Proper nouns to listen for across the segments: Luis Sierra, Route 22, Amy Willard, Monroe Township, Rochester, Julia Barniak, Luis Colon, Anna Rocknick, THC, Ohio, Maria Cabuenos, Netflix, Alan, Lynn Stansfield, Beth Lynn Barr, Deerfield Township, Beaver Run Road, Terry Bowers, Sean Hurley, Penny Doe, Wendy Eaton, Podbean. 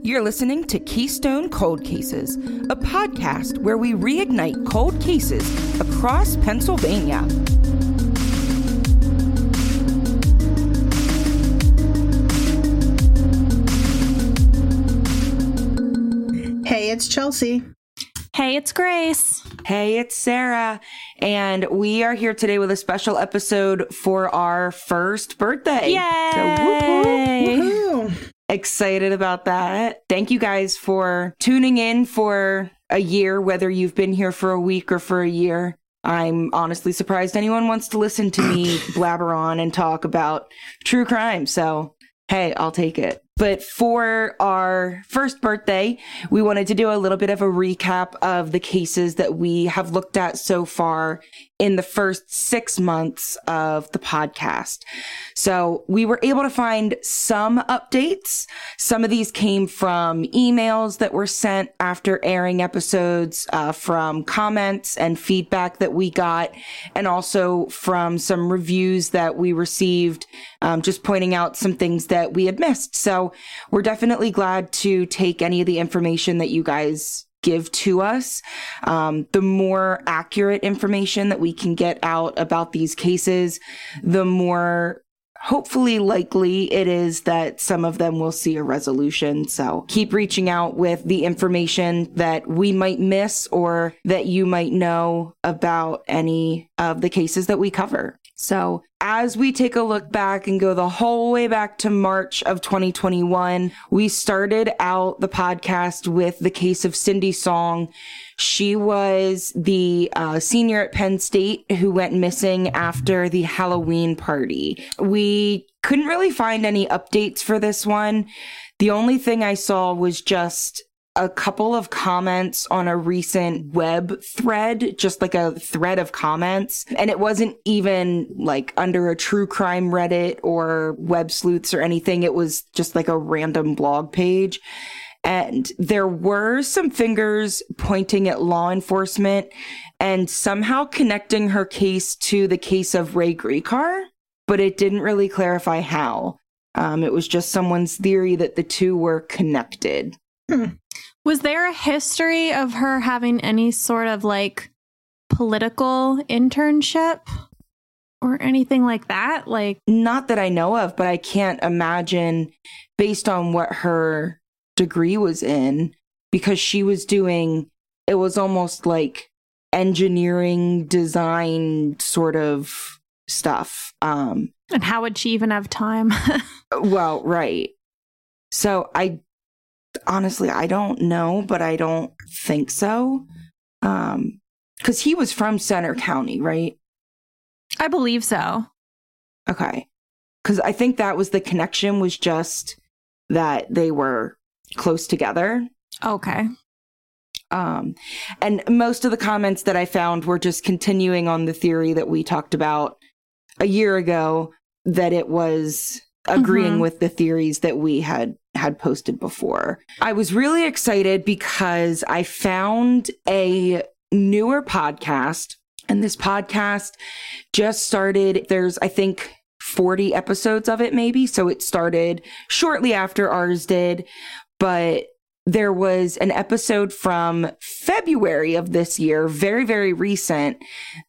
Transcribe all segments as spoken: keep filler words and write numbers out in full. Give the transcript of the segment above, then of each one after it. You're listening to Keystone Cold Cases, a podcast where we reignite cold cases across Pennsylvania. Hey, it's Chelsea. Hey, it's Grace. Hey, it's Sarah. And we are here today with a special episode for our first birthday. Yay! So, woo-hoo, woo-hoo. Excited about that. Thank you guys for tuning in for a year, whether you've been here for a week or for a year. I'm honestly surprised anyone wants to listen to me blabber on and talk about true crime. So, hey, I'll take it. But for our first birthday, we wanted to do a little bit of a recap of the cases that we have looked at so far in the first six months of the podcast. So we were able to find some updates. Some of these came from emails that were sent after airing episodes, uh, from comments and feedback that we got, and also from some reviews that we received, um, just pointing out some things that we had missed. So we're definitely glad to take any of the information that you guys give to us. Um, the more accurate information that we can get out about these cases, the more hopefully likely it is that some of them will see a resolution. So keep reaching out with the information that we might miss or that you might know about any of the cases that we cover. So as we take a look back and go the whole way back to March of twenty twenty-one, we started out the podcast with the case of Cindy Song. She was the uh, senior at Penn State who went missing after the Halloween party. We couldn't really find any updates for this one. The only thing I saw was just a couple of comments on a recent web thread, just like a thread of comments. And it wasn't even like under a true crime Reddit or Web Sleuths or anything. It was just like a random blog page. And there were some fingers pointing at law enforcement and somehow connecting her case to the case of Ray Gricar, but it didn't really clarify how. Um, it was just someone's theory that the two were connected. Hmm. Was there a history of her having any sort of like political internship or anything like that? Like, not that I know of, but I can't imagine based on what her degree was in, because she was doing, it was almost like engineering design sort of stuff. Um, and how would she even have time? Well, right. So I Honestly, I don't know, but I don't think so. Um, because he was from Center County, right? I believe so. Okay. Because I think that was the connection, was just that they were close together. Okay. Um, and most of the comments that I found were just continuing on the theory that we talked about a year ago, that it was agreeing mm-hmm. with the theories that we had had posted before. I was really excited because I found a newer podcast, and this podcast just started. There's, I think, forty episodes of it, maybe. So it started shortly after ours did, but there was an episode from February of this year, very, very recent,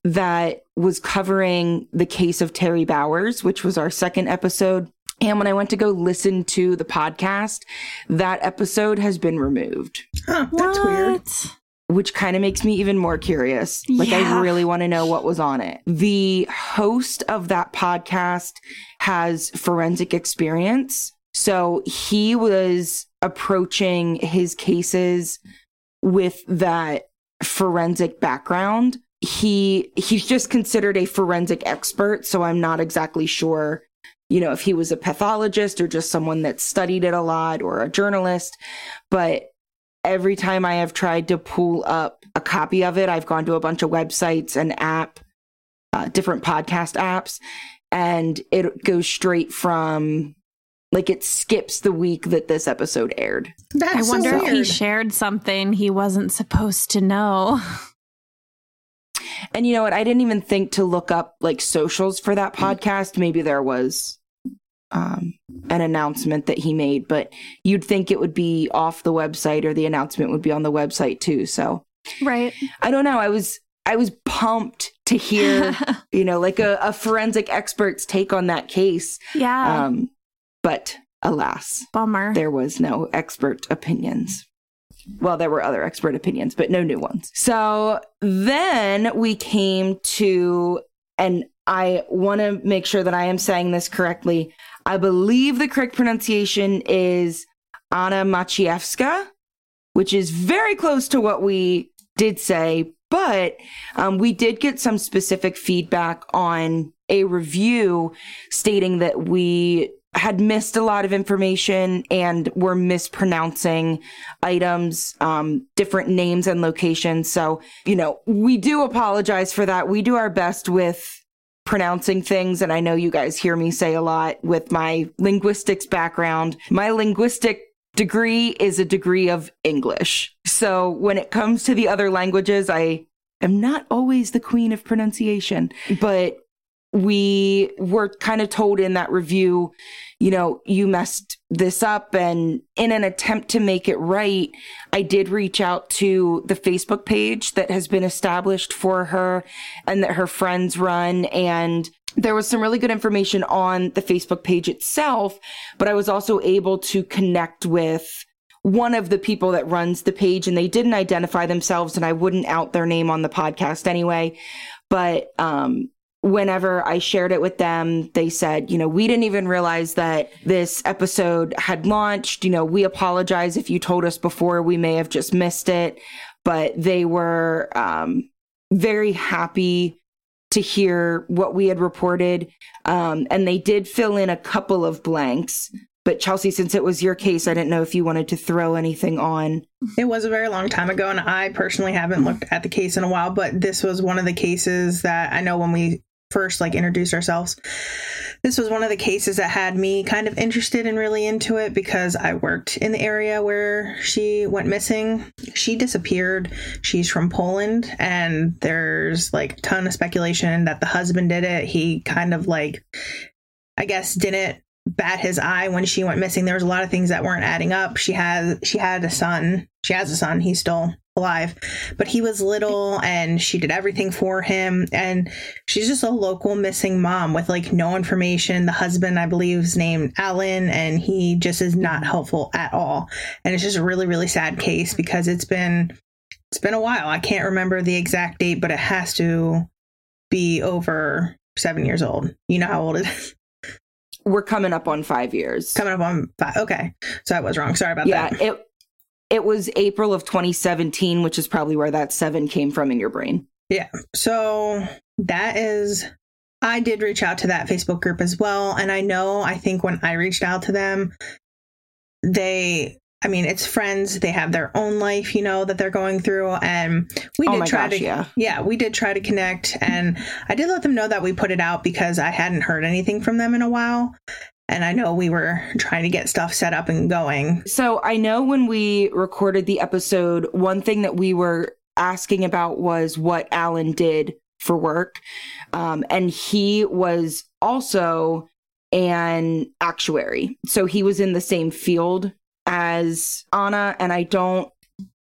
that was covering the case of Terry Bowers, which was our second episode. And when I went to go listen to the podcast, that episode has been removed. Huh, that's weird. Which kind of makes me even more curious. Like, yeah. I really want to know what was on it. The host of that podcast has forensic experience. So he was approaching his cases with that forensic background. He he's just considered a forensic expert. So I'm not exactly sure, you know, if he was a pathologist or just someone that studied it a lot or a journalist. But every time I have tried to pull up a copy of it, I've gone to a bunch of websites, an app, uh, different podcast apps, and it goes straight from, like, it skips the week that this episode aired. That's I wonder so if he shared something he wasn't supposed to know. And you know what? I didn't even think to look up, like, socials for that podcast. Maybe there was um, an announcement that he made, but you'd think it would be off the website, or the announcement would be on the website too. So, right. I don't know. I was, I was pumped to hear, you know, like a, a forensic expert's take on that case. Yeah. Um, but alas, bummer. There was no expert opinions. Well, there were other expert opinions, but no new ones. So then we came to, and I want to make sure that I am saying this correctly. I believe the correct pronunciation is Anna Maciejewska, which is very close to what we did say, but um, we did get some specific feedback on a review stating that we had missed a lot of information and were mispronouncing items, um, different names and locations. So, you know, we do apologize for that. We do our best with pronouncing things. And I know you guys hear me say a lot with my linguistics background. My linguistic degree is a degree of English. So when it comes to the other languages, I am not always the queen of pronunciation, but we were kind of told in that review, you know, you messed this up. And in an attempt to make it right, I did reach out to the Facebook page that has been established for her and that her friends run. And there was some really good information on the Facebook page itself, but I was also able to connect with one of the people that runs the page, and they didn't identify themselves, and I wouldn't out their name on the podcast anyway. But, um, whenever I shared it with them, they said, you know, we didn't even realize that this episode had launched. You know, we apologize if you told us before, we may have just missed it. But they were um, very happy to hear what we had reported. Um, and they did fill in a couple of blanks. But Chelsea, since it was your case, I didn't know if you wanted to throw anything on. It was a very long time ago, and I personally haven't looked at the case in a while. But this was one of the cases that I know when we first like introduced ourselves, this was one of the cases that had me kind of interested and really into it, because I worked in the area where she went missing. She disappeared. She's from Poland, and there's like a ton of speculation that the husband did it. He kind of like, I guess, didn't bat his eye when she went missing. There was a lot of things that weren't adding up. She has, she had a son. She has a son. He's still alive, but he was little, and she did everything for him. And she's just a local missing mom with like no information. The husband, I believe, is named Alan, and he just is not helpful at all. And it's just a really, really sad case, because it's been, it's been a while. I can't remember the exact date, but it has to be over seven years old. You know how old it is. We're coming up on five years. Coming up on five. Okay. So I was wrong. Sorry about yeah, that. Yeah. It, it was April of twenty seventeen, which is probably where that seven came from in your brain. Yeah. So that is, I did reach out to that Facebook group as well. And I know, I think when I reached out to them, they, I mean, it's friends. They have their own life, you know, that they're going through. And we did oh try gosh, to, yeah. yeah, we did try to connect. And I did let them know that we put it out, because I hadn't heard anything from them in a while. And I know we were trying to get stuff set up and going. So I know when we recorded the episode, one thing that we were asking about was what Alan did for work. Um, and he was also an actuary. So he was in the same field as Anna, and I don't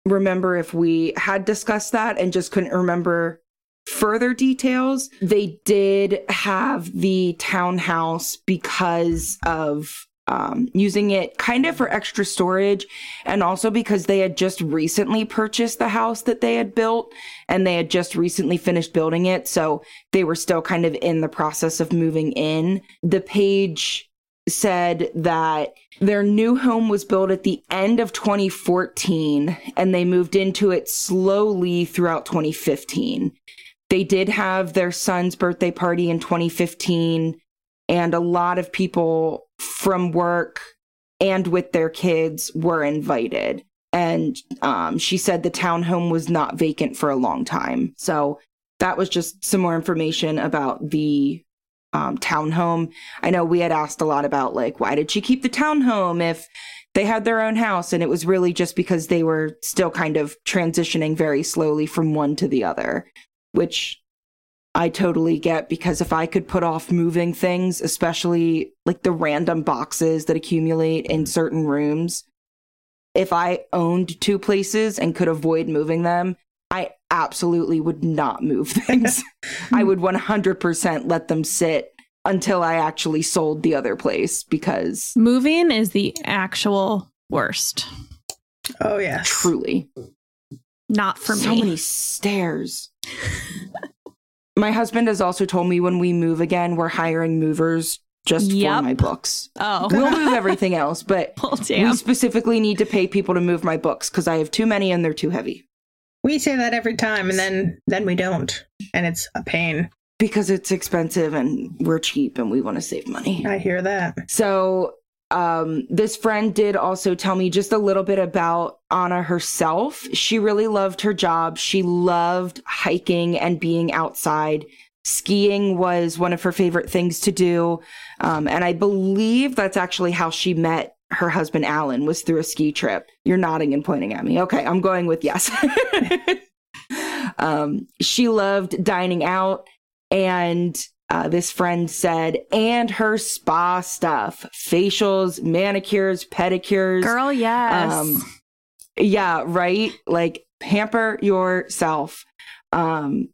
remember if we had discussed that and just couldn't remember further details. They did have the townhouse because of um, using it kind of for extra storage, and also because they had just recently purchased the house that they had built, and they had just recently finished building it. So they were still kind of in the process of moving in. The page said that their new home was built at the end of twenty fourteen, and they moved into it slowly throughout twenty fifteen. They did have their son's birthday party in twenty fifteen, and a lot of people from work and with their kids were invited. And um, she said the townhome was not vacant for a long time. So that was just some more information about the Um, townhome. I know we had asked a lot about, like, why did she keep the townhome if they had their own house? And it was really just because they were still kind of transitioning very slowly from one to the other, which I totally get, because if I could put off moving things, especially like the random boxes that accumulate in certain rooms, if I owned two places and could avoid moving them, I absolutely would not move things. I would one hundred percent let them sit until I actually sold the other place, because moving is the actual worst. Oh, yes. Truly. Not for me. So many stairs. My husband has also told me when we move again, we're hiring movers just yep. for my books. Oh, we'll move everything else, but well, we specifically need to pay people to move my books because I have too many and they're too heavy. We say that every time, and then then we don't, and it's a pain because it's expensive and we're cheap and we want to save money. I hear that. So um, this friend did also tell me just a little bit about Anna herself. She really loved her job. She loved hiking and being outside. Skiing was one of her favorite things to do. Um, and I believe that's actually how she met her husband, Alan, was through a ski trip. You're nodding and pointing at me. Okay, I'm going with yes. um, she loved dining out. And uh, this friend said, and her spa stuff, facials, manicures, pedicures. Girl, yes. Um, yeah, right? Like, pamper yourself. Um,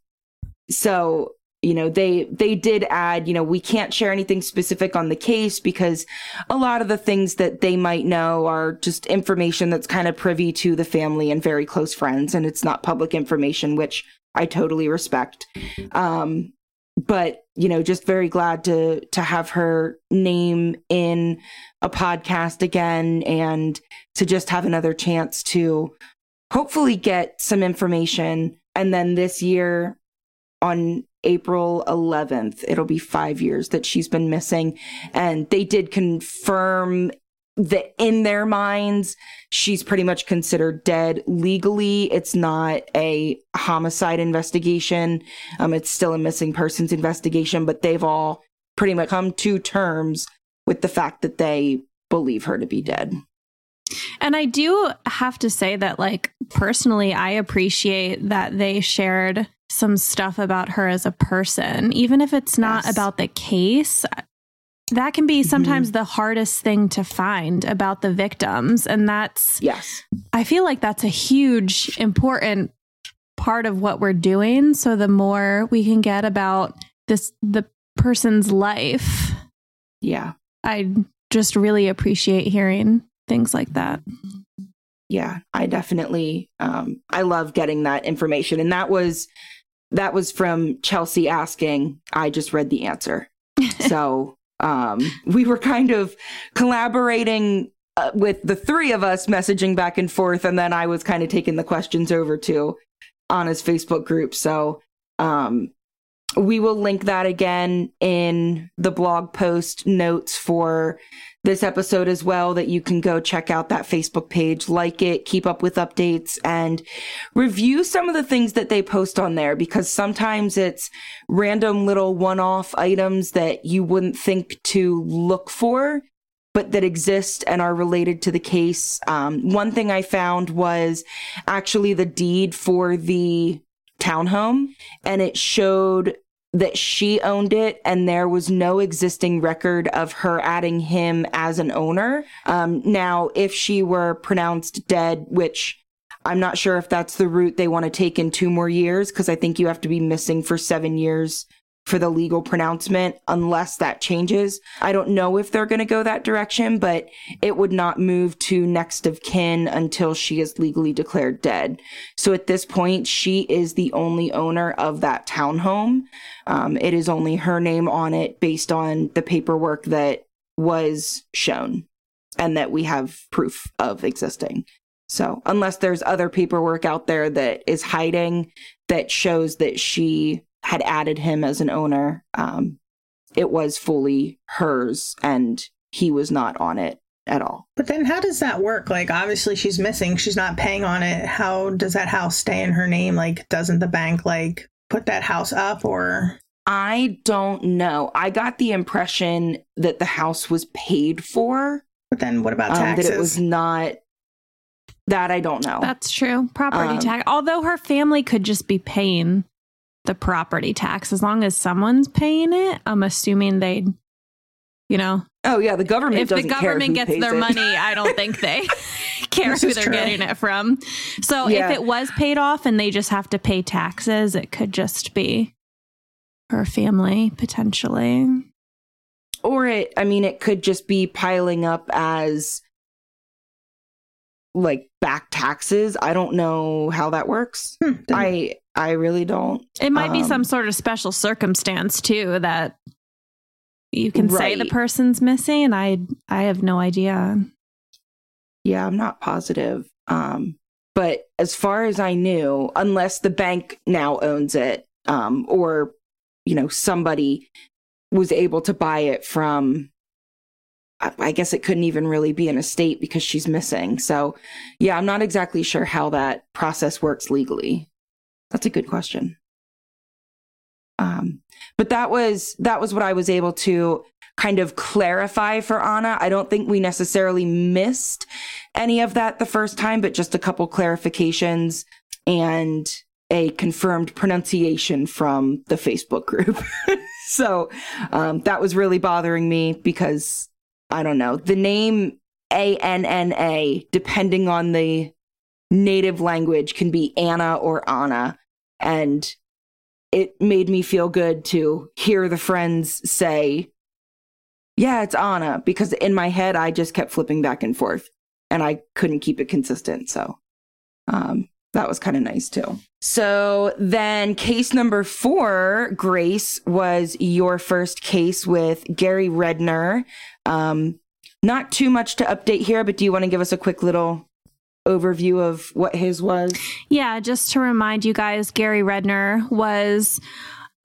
so... You know, they they did add, you know, we can't share anything specific on the case because a lot of the things that they might know are just information that's kind of privy to the family and very close friends. And it's not public information, which I totally respect. Um, but, you know, just very glad to to have her name in a podcast again and to just have another chance to hopefully get some information. And then this year on April eleventh, it'll be five years that she's been missing. And they did confirm that in their minds, she's pretty much considered dead legally. It's not a homicide investigation. Um, it's still a missing persons investigation, but they've all pretty much come to terms with the fact that they believe her to be dead. And I do have to say that, like, personally, I appreciate that they shared some stuff about her as a person, even if it's not yes. about the case. That can be sometimes mm-hmm. the hardest thing to find about the victims. And that's, yes, I feel like that's a huge, important part of what we're doing. So the more we can get about this, the person's life. Yeah. I just really appreciate hearing things like that. Yeah, I definitely, um, I love getting that information. And that was, that was from Chelsea asking. I just read the answer. So um, we were kind of collaborating uh, with the three of us, messaging back and forth. And then I was kind of taking the questions over to Anna's Facebook group. So um, we will link that again in the blog post notes for this episode as well, that you can go check out that Facebook page, like it, keep up with updates, and review some of the things that they post on there, because sometimes it's random little one-off items that you wouldn't think to look for, but that exist and are related to the case. Um, one thing I found was actually the deed for the townhome, and it showed that she owned it, and there was no existing record of her adding him as an owner. Um, now, if she were pronounced dead, which I'm not sure if that's the route they want to take in two more years, because I think you have to be missing for seven years for the legal pronouncement, unless that changes. I don't know if they're going to go that direction, but it would not move to next of kin until she is legally declared dead. So at this point, she is the only owner of that townhome. Um, it is only her name on it based on the paperwork that was shown and that we have proof of existing. So unless there's other paperwork out there that is hiding that shows that she had added him as an owner, um, it was fully hers and he was not on it at all. But then how does that work? Like, obviously she's missing. She's not paying on it. How does that house stay in her name? Like, doesn't the bank, like, put that house up or? I don't know. I got the impression that the house was paid for. But then what about taxes? Um, that it was not. That I don't know. That's true. Property um, tax. Although her family could just be paying the property tax. As long as someone's paying it, I'm assuming they'd, you know. Oh, yeah. The government if doesn't care. If the government gets their it. money, I don't think they care who they're true. getting it from. So yeah. if it was paid off and they just have to pay taxes, it could just be her family, potentially. Or it, I mean, it could just be piling up as like back taxes. I don't know how that works. Hmm. I I really don't. It might um, be some sort of special circumstance too that you can right. say the person's missing. And I I have no idea. Yeah, I'm not positive. Um, but as far as I knew, unless the bank now owns it, um, or you know somebody was able to buy it from. I guess it couldn't even really be an estate because she's missing. So, yeah, I'm not exactly sure how that process works legally. That's a good question. Um, but that was that was what I was able to kind of clarify for Anna. I don't think we necessarily missed any of that the first time, but just a couple clarifications and a confirmed pronunciation from the Facebook group. So um, that was really bothering me because... I don't know, the name A N N A, depending on the native language, can be Anna or Anna. And it made me feel good to hear the friends say, yeah, it's Anna, because in my head, I just kept flipping back and forth and I couldn't keep it consistent. So um, that was kind of nice, too. So then case number four, Grace, was your first case with Gary Redner. Um, not too much to update here, but do you want to give us a quick little overview of what his was? Yeah, just to remind you guys, Gary Redner was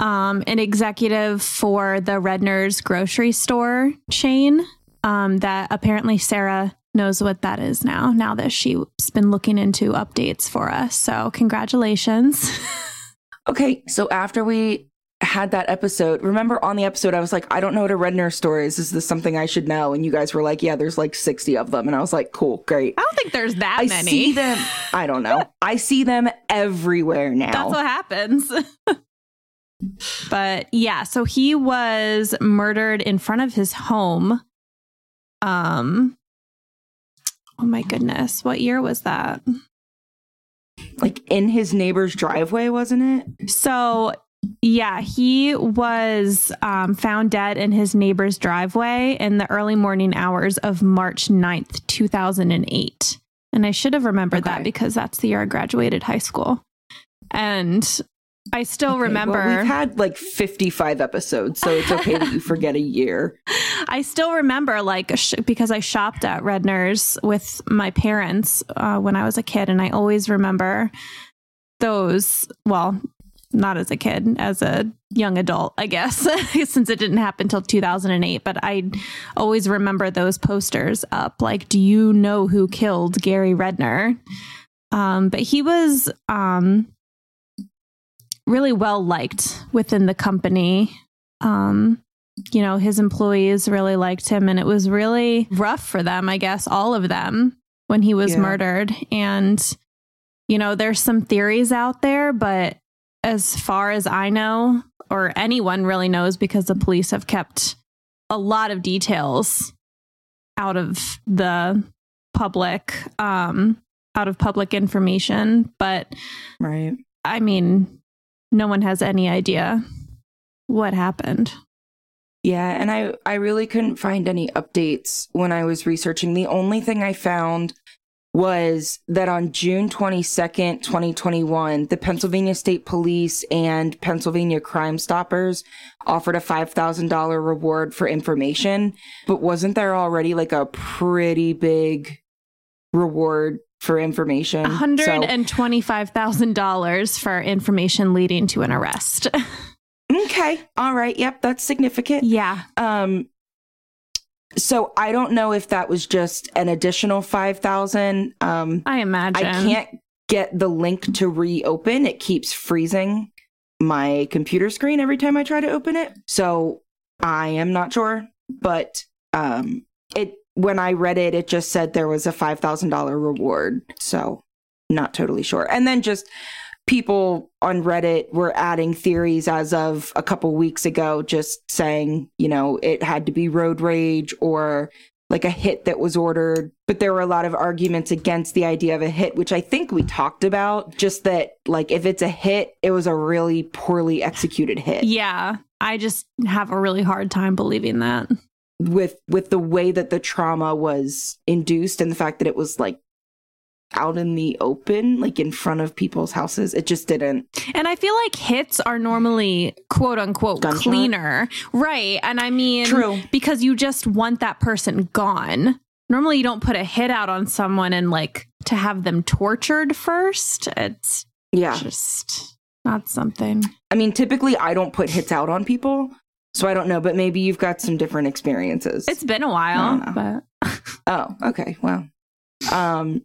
um, an executive for the Redner's grocery store chain um, that apparently Sarah knows what that is now, now that she's been looking into updates for us. So congratulations. Okay, so after we... had that episode, remember on the episode I was like, I don't know what a Redner store is, is this something I should know? And you guys were like, yeah, there's like sixty of them. And I was like, cool, great. I don't think there's that I many. I see them, I don't know. I see them everywhere now. That's what happens. But yeah, so he was murdered in front of his home. Um, oh my goodness, what year was that? Like in his neighbor's driveway, wasn't it? So yeah, he was um, found dead in his neighbor's driveway in the early morning hours of March ninth, two thousand eight. And I should have remembered okay. that because that's the year I graduated high school. And I still okay, remember. Well, we've had like fifty-five episodes, so it's okay that you forget a year. I still remember, like, sh- because I shopped at Redner's with my parents uh, when I was a kid. And I always remember those, well, not as a kid, as a young adult, I guess, since it didn't happen till two thousand eight. But I always remember those posters up like, do you know who killed Gary Redner? Um, but he was um, really well liked within the company. Um, you know, his employees really liked him and it was really rough for them, I guess, all of them when he was yeah. murdered. And, you know, there's some theories out there, but as far as I know, or anyone really knows, because the police have kept a lot of details out of the public, um, out of public information. But right. I mean, no one has any idea what happened. Yeah. And I, I really couldn't find any updates when I was researching. The only thing I found was that on June twenty-second, twenty twenty-one, the Pennsylvania State Police and Pennsylvania Crime Stoppers offered a five thousand dollars reward for information. But wasn't there already like a pretty big reward for information? one hundred twenty-five thousand dollars so, for information leading to an arrest. Okay. All right. Yep. That's significant. Yeah. Um, So I don't know if that was just an additional five thousand. Um, I imagine. I can't get the link to reopen. It keeps freezing my computer screen every time I try to open it. So I am not sure. But um, it when I read it, it just said there was a five thousand dollars reward. So not totally sure. And then just people on Reddit were adding theories as of a couple weeks ago, just saying, you know, it had to be road rage or like a hit that was ordered. But there were a lot of arguments against the idea of a hit, which I think we talked about, just that, like, if it's a hit, it was a really poorly executed hit. Yeah, I just have a really hard time believing that. With with the way that the trauma was induced and the fact that it was, like, out in the open, like in front of people's houses. It just didn't. And I feel like hits are normally quote unquote gunshot cleaner. Right. And I mean, true, because you just want that person gone. Normally you don't put a hit out on someone and like to have them tortured first. It's yeah, just not something. I mean, typically I don't put hits out on people, so I don't know, but maybe you've got some different experiences. It's been a while, but oh, okay. Well, um,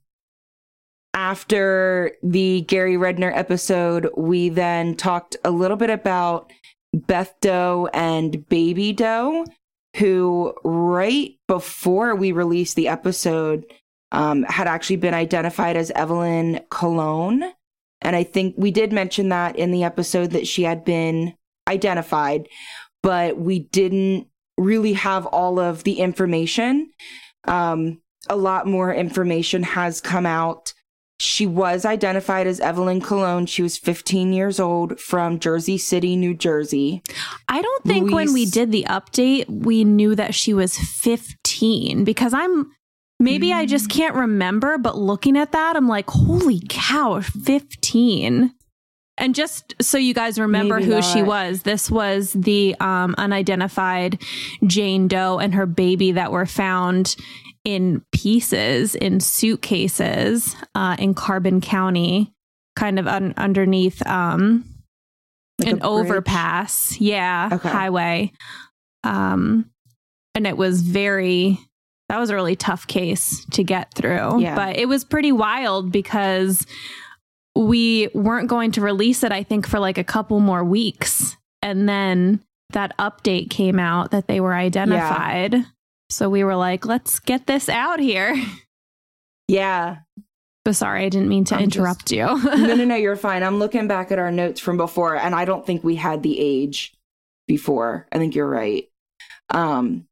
after the Gary Redner episode, we then talked a little bit about Beth Doe and Baby Doe, who right before we released the episode um, had actually been identified as Evelyn Cologne. And I think we did mention that in the episode that she had been identified, but we didn't really have all of the information. Um, a lot more information has come out. She was identified as Evelyn Cologne. She was fifteen years old from Jersey City, New Jersey. I don't think Luis... when we did the update, we knew that she was fifteen because I'm maybe mm. I just can't remember. But looking at that, I'm like, holy cow, fifteen. And just so you guys remember maybe who not. She was, this was the um, unidentified Jane Doe and her baby that were found in pieces, in suitcases, uh, in Carbon County, kind of un- underneath um, like an overpass. Yeah. Okay. Highway. Um, and it was very, that was a really tough case to get through. Yeah. But it was pretty wild because we weren't going to release it, I think, for like a couple more weeks. And then that update came out that they were identified. Yeah. So we were like, let's get this out here. Yeah. But sorry, I didn't mean to I'm interrupt just, you. no, no, no, you're fine. I'm looking back at our notes from before, and I don't think we had the age before. I think you're right. Um,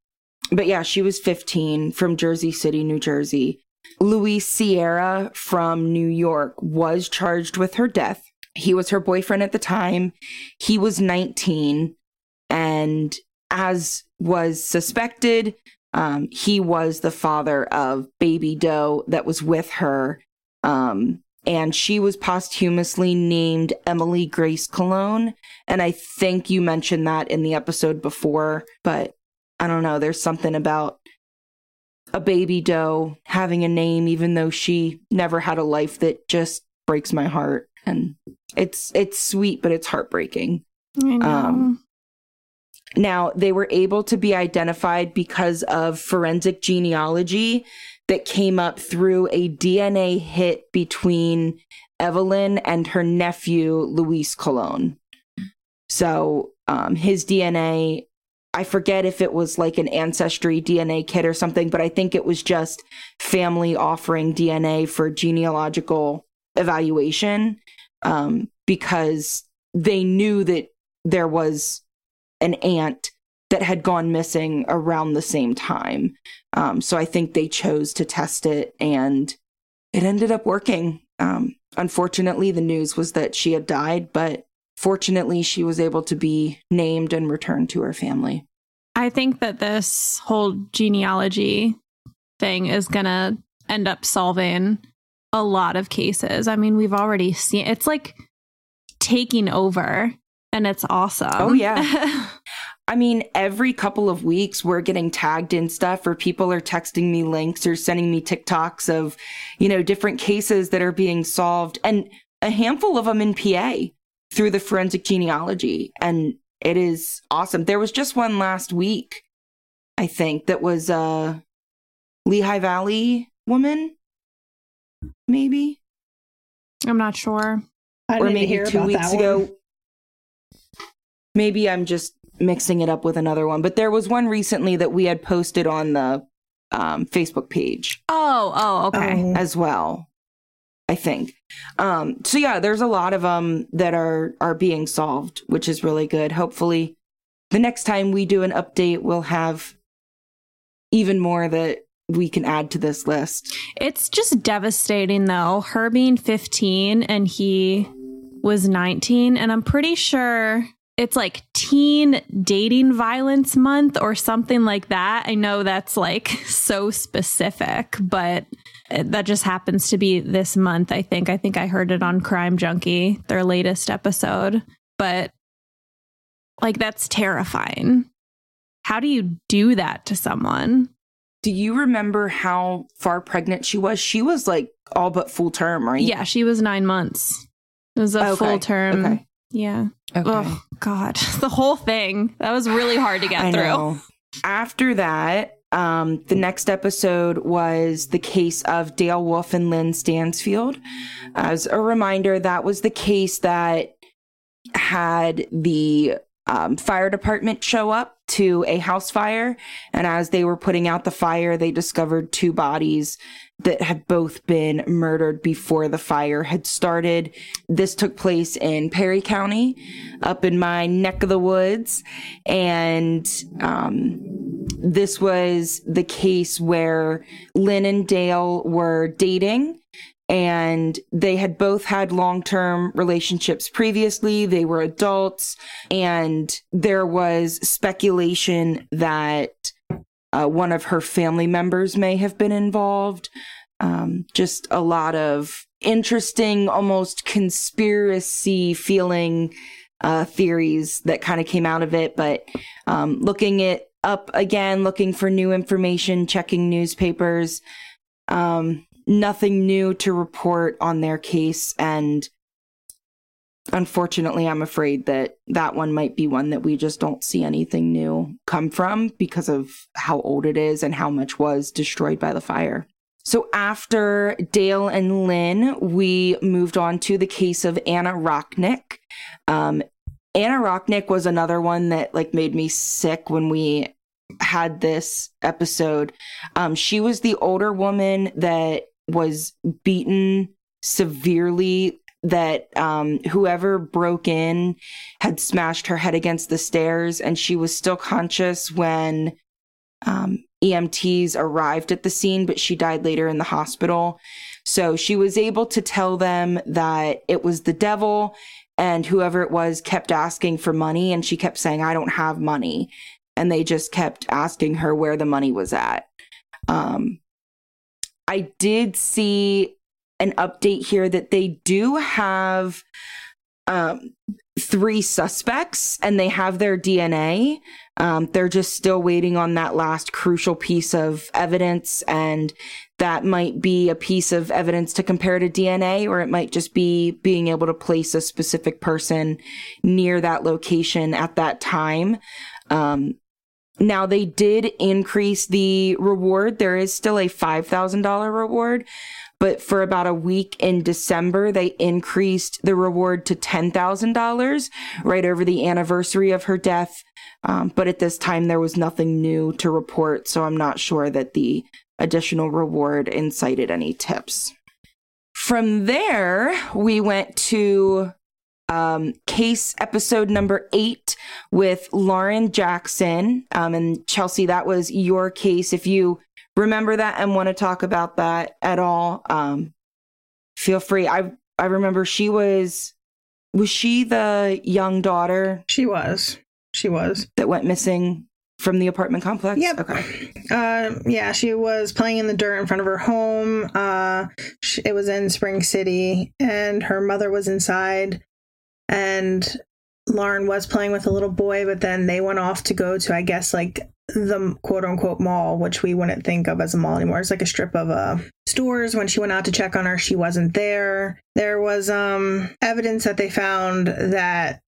but yeah, she was fifteen from Jersey City, New Jersey. Luis Sierra from New York was charged with her death. He was her boyfriend at the time. He was nineteen, and as was suspected, Um, he was the father of Baby Doe that was with her. Um, and she was posthumously named Emily Grace Cologne. And I think you mentioned that in the episode before, but I don't know. There's something about a Baby Doe having a name, even though she never had a life, that just breaks my heart. And it's, it's sweet, but it's heartbreaking. I know. Um, Now, they were able to be identified because of forensic genealogy that came up through a D N A hit between Evelyn and her nephew, Luis Colon. So um, his D N A, I forget if it was like an ancestry D N A kit or something, but I think it was just family offering D N A for genealogical evaluation um, because they knew that there was an aunt that had gone missing around the same time. Um, so I think they chose to test it and it ended up working. Um, unfortunately, the news was that she had died, but fortunately she was able to be named and returned to her family. I think that this whole genealogy thing is going to end up solving a lot of cases. I mean, we've already seen, it's like taking over. And it's awesome. Oh, yeah. I mean, every couple of weeks we're getting tagged in stuff, or people are texting me links or sending me TikToks of, you know, different cases that are being solved. And a handful of them in P A through the forensic genealogy. And it is awesome. There was just one last week, I think, that was a Lehigh Valley woman, maybe. I'm not sure. I or maybe two weeks ago. One. Maybe I'm just mixing it up with another one, but there was one recently that we had posted on the um, Facebook page. Oh, oh, okay. Um, as well. I think. Um, so yeah, there's a lot of them that are, are being solved, which is really good. Hopefully the next time we do an update, we'll have even more that we can add to this list. It's just devastating though. Her being fifteen and he was nineteen, and I'm pretty sure it's like Teen Dating Violence Month or something like that. I know that's like so specific, but that just happens to be this month, I think. I think I heard it on Crime Junkie, their latest episode. But like, that's terrifying. How do you do that to someone? Do you remember how far pregnant she was? She was like all but full term, right? Yeah, she was nine months. It was a okay. full term. Okay. Yeah. Okay. Oh, God. The whole thing. That was really hard to get I through. Know. After that, um, the next episode was the case of Dale Wolf and Lynn Stansfield. As a reminder, that was the case that had the um, fire department show up to a house fire. And as they were putting out the fire, they discovered two bodies that had both been murdered before the fire had started. This took place in Perry County, up in my neck of the woods. And um, this was the case where Lynn and Dale were dating, and they had both had long-term relationships previously. They were adults, and there was speculation that Uh, one of her family members may have been involved. Um, just a lot of interesting, almost conspiracy feeling uh, theories that kind of came out of it. But um, looking it up again, looking for new information, checking newspapers, um, nothing new to report on their case. And unfortunately, I'm afraid that that one might be one that we just don't see anything new come from because of how old it is and how much was destroyed by the fire. So after Dale and Lynn, we moved on to the case of Anna Rocknick. Um, Anna Rocknick was another one that like made me sick when we had this episode. Um, she was the older woman that was beaten severely, that um, whoever broke in had smashed her head against the stairs, and she was still conscious when um, E M Ts arrived at the scene, but she died later in the hospital. So she was able to tell them that it was the devil, and whoever it was kept asking for money, and she kept saying, "I don't have money." And they just kept asking her where the money was at. Um, I did see an update here that they do have um, three suspects and they have their D N A. Um, they're just still waiting on that last crucial piece of evidence, and that might be a piece of evidence to compare to D N A, or it might just be being able to place a specific person near that location at that time. Um, Now, they did increase the reward. There is still a five thousand dollars reward, but for about a week in December, they increased the reward to ten thousand dollars right over the anniversary of her death. Um, but at this time, there was nothing new to report, so I'm not sure that the additional reward incited any tips. From there, we went to Um, case episode number eight with Lauren Jackson. Um, and Chelsea, that was your case. If you remember that and want to talk about that at all, um, feel free. I I remember she was, was she the young daughter? She was. She was. That went missing from the apartment complex? Yep. Okay. Uh, yeah, she was playing in the dirt in front of her home. Uh, she, it was in Spring City, and her mother was inside. And Lauren was playing with a little boy, but then they went off to go to, I guess, like the quote unquote mall, which we wouldn't think of as a mall anymore. It's like a strip of uh, stores. When she went out to check on her, she wasn't there. There was um, evidence that they found that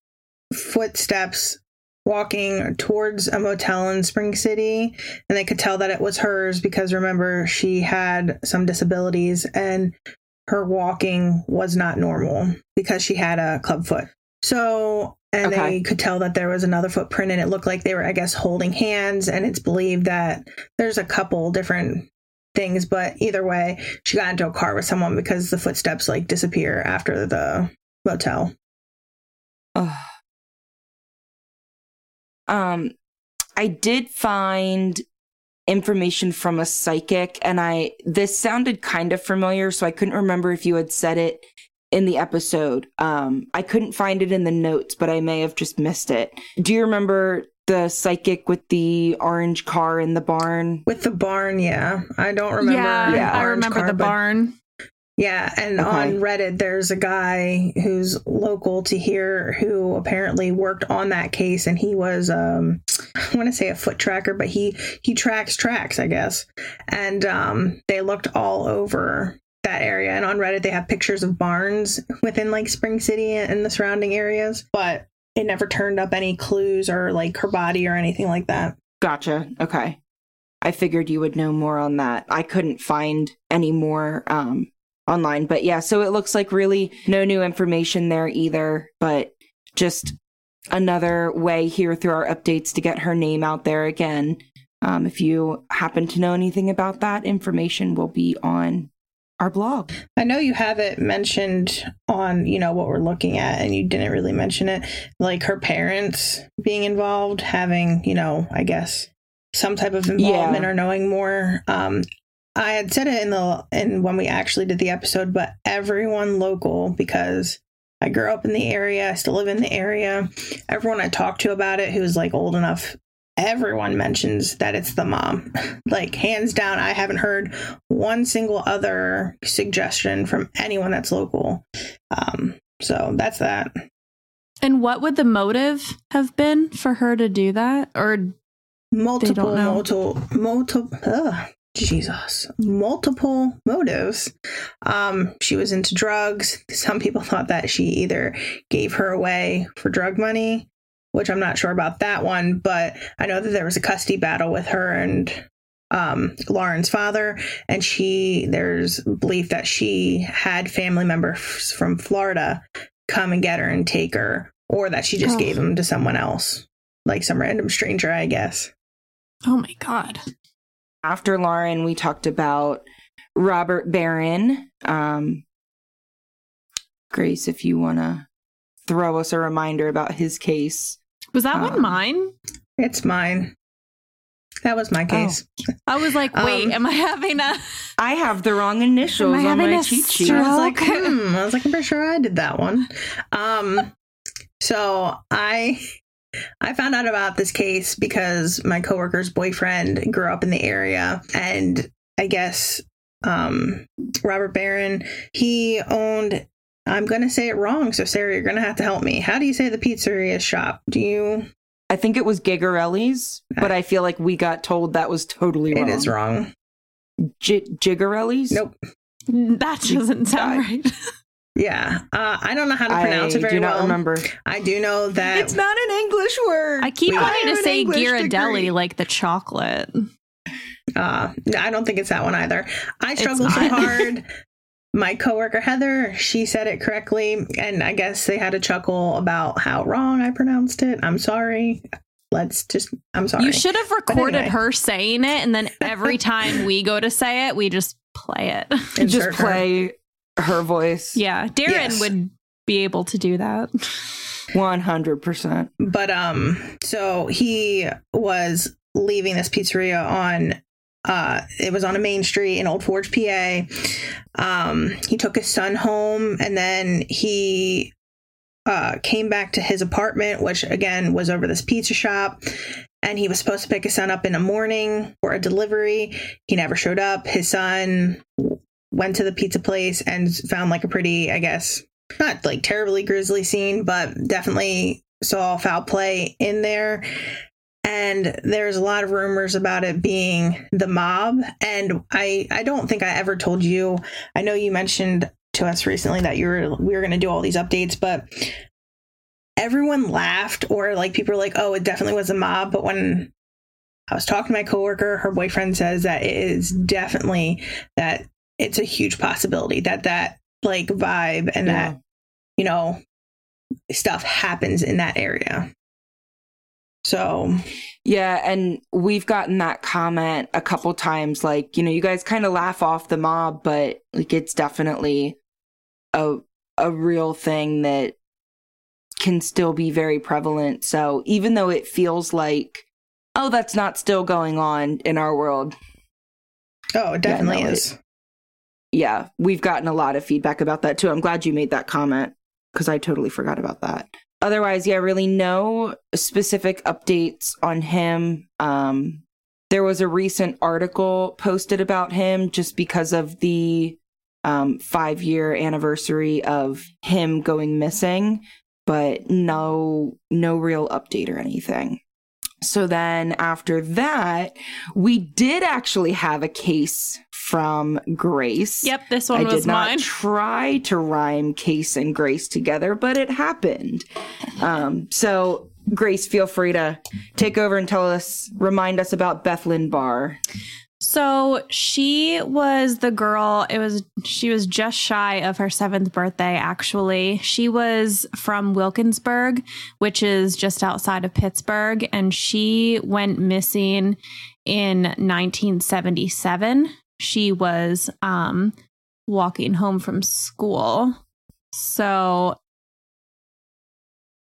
footsteps walking towards a motel in Spring City, and they could tell that it was hers because, remember, she had some disabilities and her walking was not normal because she had a club foot. So, and okay. They could tell that there was another footprint, and it looked like they were, I guess, holding hands. And it's believed that there's a couple different things, but either way, she got into a car with someone because the footsteps like disappear after the motel. Ugh. Um, I did find information from a psychic, and I this sounded kind of familiar, so I couldn't remember if you had said it in the episode. Um, I couldn't find it in the notes, but I may have just missed it. Do you remember the psychic with the orange car in the barn? With the barn, yeah. I don't remember. Yeah, yeah. I remember car, the but... barn. Yeah, and okay. On Reddit, there's a guy who's local to here who apparently worked on that case, and he was, um, I want to say a foot tracker, but he, he tracks tracks, I guess. And um, they looked all over that area, and on Reddit, they have pictures of barns within, like, Spring City and the surrounding areas, but it never turned up any clues or, like, her body or anything like that. Gotcha. Okay. I figured you would know more on that. I couldn't find any more, um... online, but yeah, so it looks like really no new information there either, but just another way here through our updates to get her name out there again. Um, if you happen to know anything about that, information will be on our blog. I know you have it mentioned on, you know, what we're looking at, and you didn't really mention it, like her parents being involved, having, you know, I guess some type of involvement, yeah, or knowing more. Um, I had said it in the in when we actually did the episode, but everyone local, because I grew up in the area, I still live in the area, everyone I talked to about it who's like old enough, everyone mentions that it's the mom. Like, hands down, I haven't heard one single other suggestion from anyone that's local. Um, so that's that. And what would the motive have been for her to do that? Or multiple, multiple, multiple. Ugh. Jesus. Multiple motives. Um, she was into drugs. Some people thought that she either gave her away for drug money, which I'm not sure about that one, but I know that there was a custody battle with her and um, Lauren's father, and she there's belief that she had family members from Florida come and get her and take her, or that she just oh. gave them to someone else, like some random stranger, I guess. Oh, my God. After Lauren, we talked about Robert Barron. Um, Grace, if you want to throw us a reminder about his case. Was that um, one mine? It's mine. That was my case. Oh. I was like, wait, um, am I having a... I have the wrong initials on my cheat sheet. I was like, hmm. I was like, I'm pretty sure I did that one. Um, so I... I found out about this case because my coworker's boyfriend grew up in the area, and I guess um, Robert Barron, he owned, I'm going to say it wrong, so Sarah, you're going to have to help me. How do you say the pizzeria shop? Do you? I think it was Gigarelli's, but I feel like we got told that was totally wrong. It is wrong. G- Gigarelli's? Nope. That doesn't sound right. Yeah, uh, I don't know how to pronounce I it very well. I do not well. remember. I do know that... It's not an English word. I keep wanting to say Ghirardelli, like the chocolate. Uh, I don't think it's that one either. I struggled so hard. My coworker, Heather, she said it correctly, and I guess they had a chuckle about how wrong I pronounced it. I'm sorry. Let's just... I'm sorry. You should have recorded anyway. her saying it, and then every time we go to say it, we just play it. Insert just play... Her. Her voice. Yeah. Darren yes. would be able to do that. one hundred percent. But, um, so he was leaving this pizzeria on, uh, it was on a main street in Old Forge, P A. Um, he took his son home, and then he, uh, came back to his apartment, which again was over this pizza shop. And he was supposed to pick his son up in the morning for a delivery. He never showed up. His son went to the pizza place and found like a pretty, I guess, not like terribly grisly scene, but definitely saw foul play in there. And there's a lot of rumors about it being the mob. And I, I don't think I ever told you, I know you mentioned to us recently that you were, we were going to do all these updates, but everyone laughed, or like people were like, oh, it definitely was a mob. But when I was talking to my coworker, her boyfriend says that it is definitely that it's a huge possibility that that like vibe and yeah. that, you know, stuff happens in that area. So, yeah. And we've gotten that comment a couple times, like, you know, you guys kind of laugh off the mob, but like, it's definitely a, a real thing that can still be very prevalent. So even though it feels like, oh, that's not still going on in our world. Oh, it definitely yeah, no, is. It, yeah. We've gotten a lot of feedback about that too. I'm glad you made that comment, because I totally forgot about that. Otherwise, yeah, really no specific updates on him. Um, there was a recent article posted about him just because of the um, five-year anniversary of him going missing, but no, no real update or anything. So then after that, we did actually have a case from Grace. Yep, this one I was mine. I did not try to rhyme case and Grace together, but it happened. Um, so Grace, feel free to take over and tell us, remind us about Beth Lynn Barr. So she was the girl, it was, she was just shy of her seventh birthday, actually. She was from Wilkinsburg, which is just outside of Pittsburgh, and she went missing in nineteen seventy-seven. She was um, walking home from school. So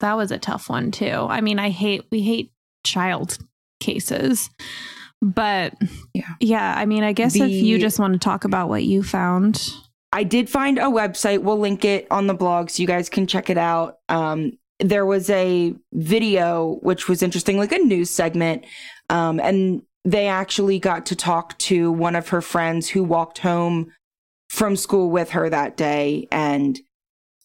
that was a tough one, too. I mean, I hate, we hate child cases. But yeah. yeah, I mean, I guess the, if you just want to talk about what you found. I did find a website. We'll link it on the blog so you guys can check it out. Um, there was a video, which was interesting, like a news segment. Um, and they actually got to talk to one of her friends who walked home from school with her that day. And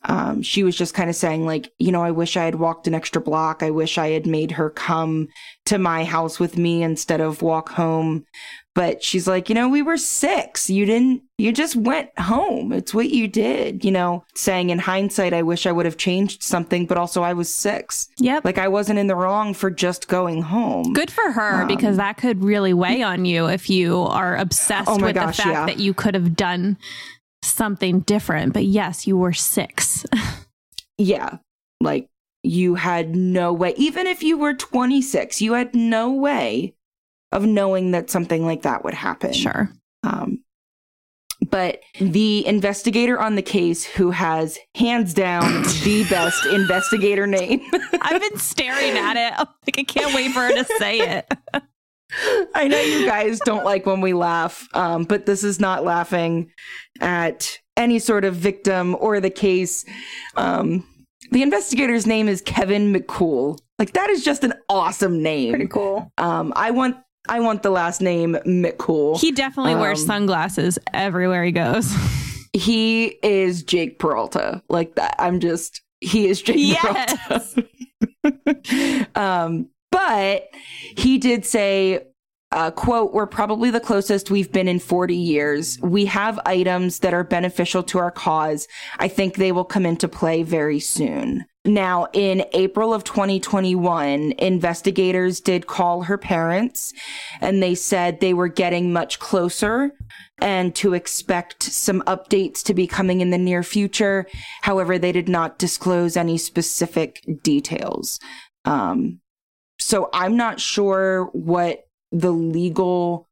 um, she was just kind of saying, like, you know, I wish I had walked an extra block. I wish I had made her come to my house with me instead of walk home. But she's like, you know, we were six. You didn't, you just went home. It's what you did, you know, saying in hindsight, I wish I would have changed something, but also I was six. Yep. Like I wasn't in the wrong for just going home. Good for her, um, because that could really weigh on you if you are obsessed oh my with gosh, the fact yeah. that you could have done something different. But yes, you were six. Yeah. Like you had no way, even if you were twenty-six, you had no way of knowing that something like that would happen. Sure. Um, but the investigator on the case, who has hands down the best investigator name. I've been staring at it. I'm like, I can't wait for her to say it. I know you guys don't like when we laugh, um, but this is not laughing at any sort of victim or the case. Um, the investigator's name is Kevin McCool. Like, that is just an awesome name. Pretty cool. Um, I want I want the last name McCool. He definitely um, wears sunglasses everywhere he goes. He is Jake Peralta. Like, that. I'm just, he is Jake yes! Peralta. um But he did say, uh, quote, we're probably the closest we've been in forty years. We have items that are beneficial to our cause. I think they will come into play very soon. Now, in April of twenty twenty-one, investigators did call her parents, and they said they were getting much closer and to expect some updates to be coming in the near future. However, they did not disclose any specific details. Um, So I'm not sure what the legal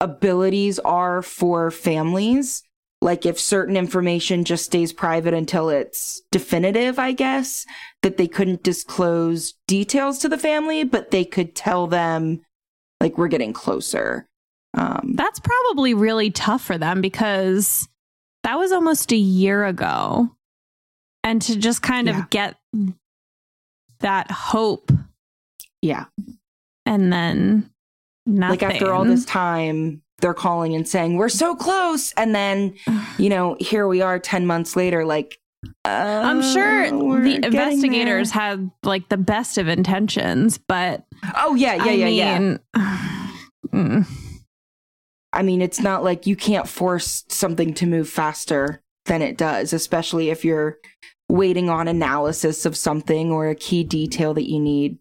abilities are for families. Like if certain information just stays private until it's definitive, I guess, that they couldn't disclose details to the family, but they could tell them, like, we're getting closer. Um, That's probably really tough for them, because that was almost a year ago. And to just kind of yeah. get that hope. Yeah. And then nothing. Like after all this time, they're calling and saying, we're so close. And then, you know, here we are ten months later, like. Oh, I'm sure the investigators there. had like the best of intentions, but. Oh, yeah, yeah, I yeah, mean, yeah. mm. I mean, it's not like you can't force something to move faster than it does, especially if you're waiting on analysis of something or a key detail that you need.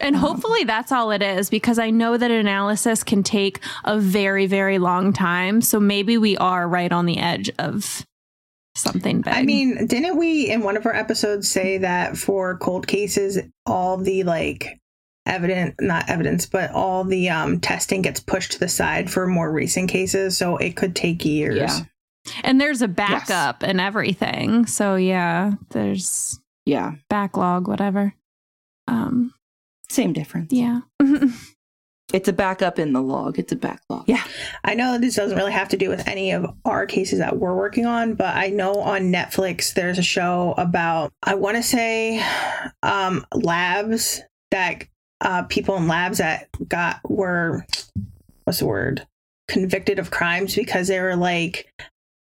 And hopefully that's all it is, because I know that analysis can take a very, very long time. So maybe we are right on the edge of something big. I mean, didn't we in one of our episodes say that for cold cases, all the like evident, not evidence, but all the um, testing gets pushed to the side for more recent cases. So it could take years. Yeah. And there's a backup yes. and everything. So yeah, there's yeah backlog, whatever. Um, Same difference. Yeah. It's a backup in the log. It's a backlog. Yeah. I know this doesn't really have to do with any of our cases that we're working on, but I know on Netflix, there's a show about, I want to say, um, labs that uh, people in labs that got were, what's the word? Convicted of crimes because they were like,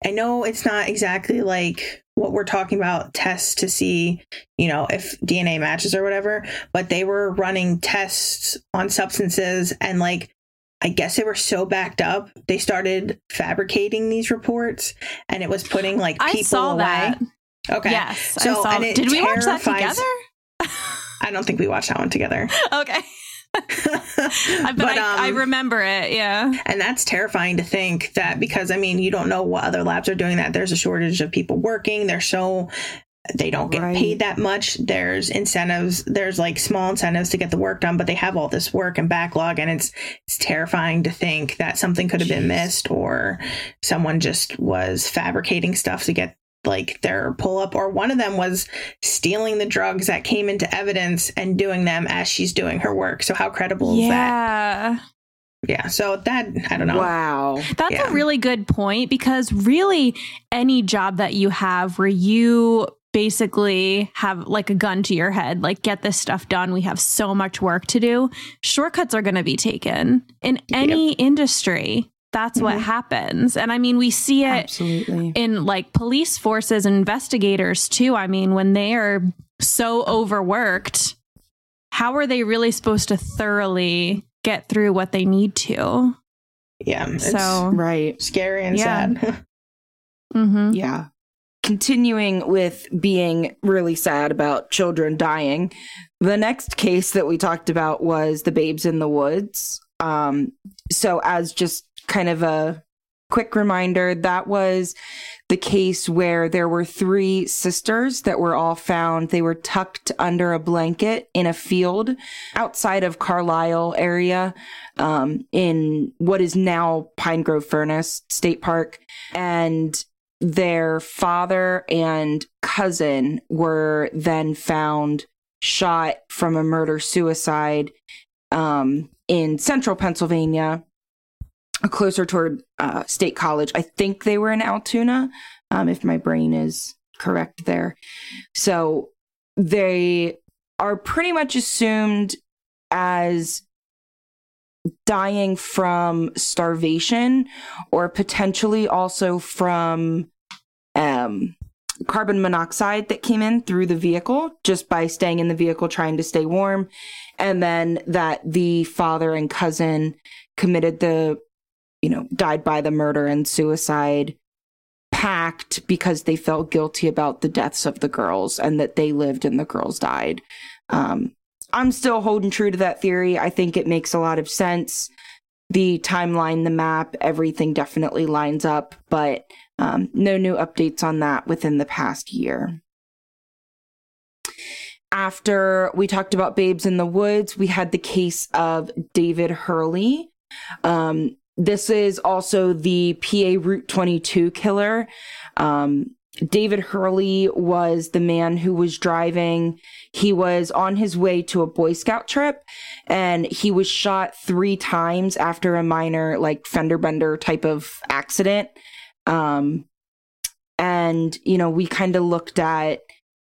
I know it's not exactly like what we're talking about, tests to see, you know, if D N A matches or whatever, but they were running tests on substances and like, I guess they were so backed up, they started fabricating these reports and it was putting like people away. I saw that. Okay. Yes. So, I saw. Did we watch that together? I don't think we watched that one together. Okay. but, but um, I, I remember it. Yeah. And that's terrifying to think that, because I mean, you don't know what other labs are doing, that there's a shortage of people working. They're so they don't get right. paid that much. There's incentives. There's like small incentives to get the work done, but they have all this work and backlog. And it's it's terrifying to think that something could have Jeez. been missed, or someone just was fabricating stuff to get like their pull up, or one of them was stealing the drugs that came into evidence and doing them as she's doing her work. So how credible yeah. is that? Yeah. So that, I don't know. Wow. That's yeah. a really good point, because really any job that you have where you basically have like a gun to your head, like get this stuff done, we have so much work to do, shortcuts are going to be taken in any yep. industry. That's mm-hmm. what happens. And I mean, we see it Absolutely. in like police forces and investigators too. I mean, when they are so overworked, how are they really supposed to thoroughly get through what they need to? Yeah. It's so right. scary and yeah. sad. mm-hmm. Yeah. Continuing with being really sad about children dying, the next case that we talked about was the Babes in the Woods. Um, so as just kind of a quick reminder, that was the case where there were three sisters that were all found. They were tucked under a blanket in a field outside of Carlisle area, um, in what is now Pine Grove Furnace State Park. And their father and cousin were then found shot from a murder-suicide um, in central Pennsylvania, closer toward uh, State College. I think they were in Altoona, um, if my brain is correct there. So they are pretty much assumed as dying from starvation, or potentially also from um, carbon monoxide that came in through the vehicle just by staying in the vehicle, trying to stay warm. And then that the father and cousin committed the you know, died by the murder and suicide pact because they felt guilty about the deaths of the girls and that they lived and the girls died. Um, I'm still holding true to that theory. I think it makes a lot of sense. The timeline, the map, everything definitely lines up, but um, no new updates on that within the past year. After we talked about Babes in the Woods, we had the case of David Hurley. Um, This is also the P A Route twenty-two killer. Um, David Hurley was the man who was driving. He was on his way to a Boy Scout trip, and he was shot three times after a minor, like, fender bender type of accident. Um, and, you know, we kind of looked at,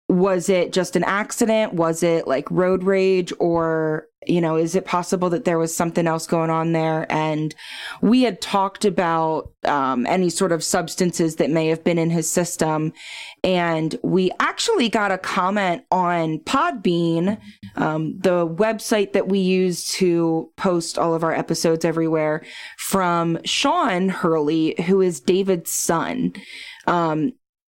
was it just an accident? Was it like road rage, or, you know, is it possible that there was something else going on there? And we had talked about um, any sort of substances that may have been in his system. And we actually got a comment on Podbean, um, the website that we use to post all of our episodes everywhere, from Sean Hurley, who is David's son. Um,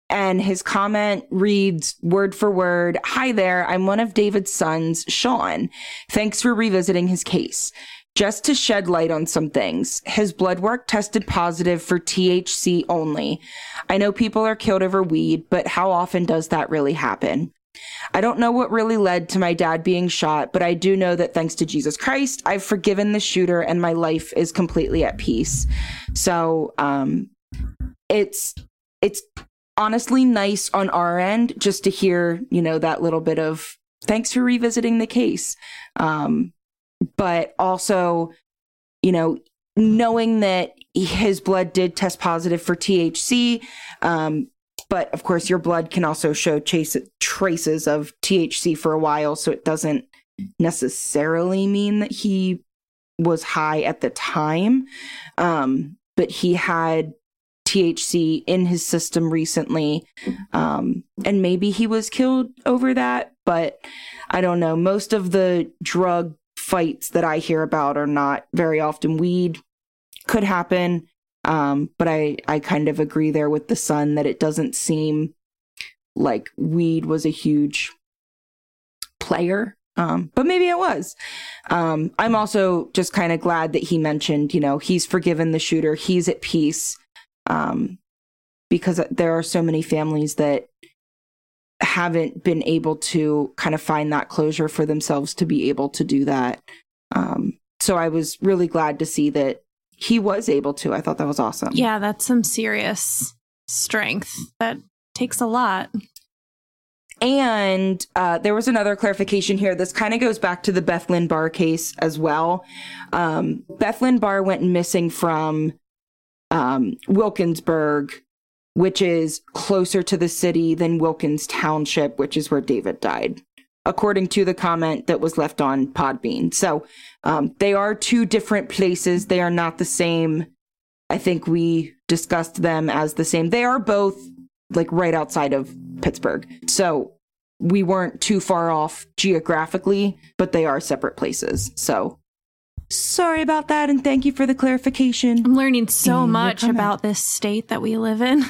And his comment reads word for word, "Hi there, I'm one of David's sons, Sean. Thanks for revisiting his case. Just to shed light on some things, his blood work tested positive for T H C only. I know people are killed over weed, but how often does that really happen? I don't know what really led to my dad being shot, but I do know that thanks to Jesus Christ, I've forgiven the shooter and my life is completely at peace. So um, it's it's honestly nice on our end just to hear, you know, that little bit of thanks for revisiting the case. Um, but also, you know, knowing that his blood did test positive for T H C, um, but of course your blood can also show chase- traces of T H C for a while, so it doesn't necessarily mean that he was high at the time, um, but he had T H C in his system recently, um, and maybe he was killed over that, but I don't know. Most of the drug fights that I hear about are not very often. Weed could happen, um, but I, I kind of agree there with the son that it doesn't seem like weed was a huge player, um, but maybe it was. Um, I'm also just kind of glad that he mentioned, you know, he's forgiven the shooter, he's at peace, um, because there are so many families that haven't been able to kind of find that closure for themselves to be able to do that. Um, so I was really glad to see that he was able to. I thought that was awesome. Yeah, that's some serious strength. That takes a lot. And uh, there was another clarification here. This kind of goes back to the Beth Lynn Barr case as well. Um, Beth Lynn Barr went missing from um, Wilkinsburg, which is closer to the city than Wilkins Township, which is where David died, according to the comment that was left on Podbean. So um, they are two different places. They are not the same. I think we discussed them as the same. They are both like right outside of Pittsburgh. So we weren't too far off geographically, but they are separate places. So sorry about that. And thank you for the clarification. I'm learning so much about this state that we live in.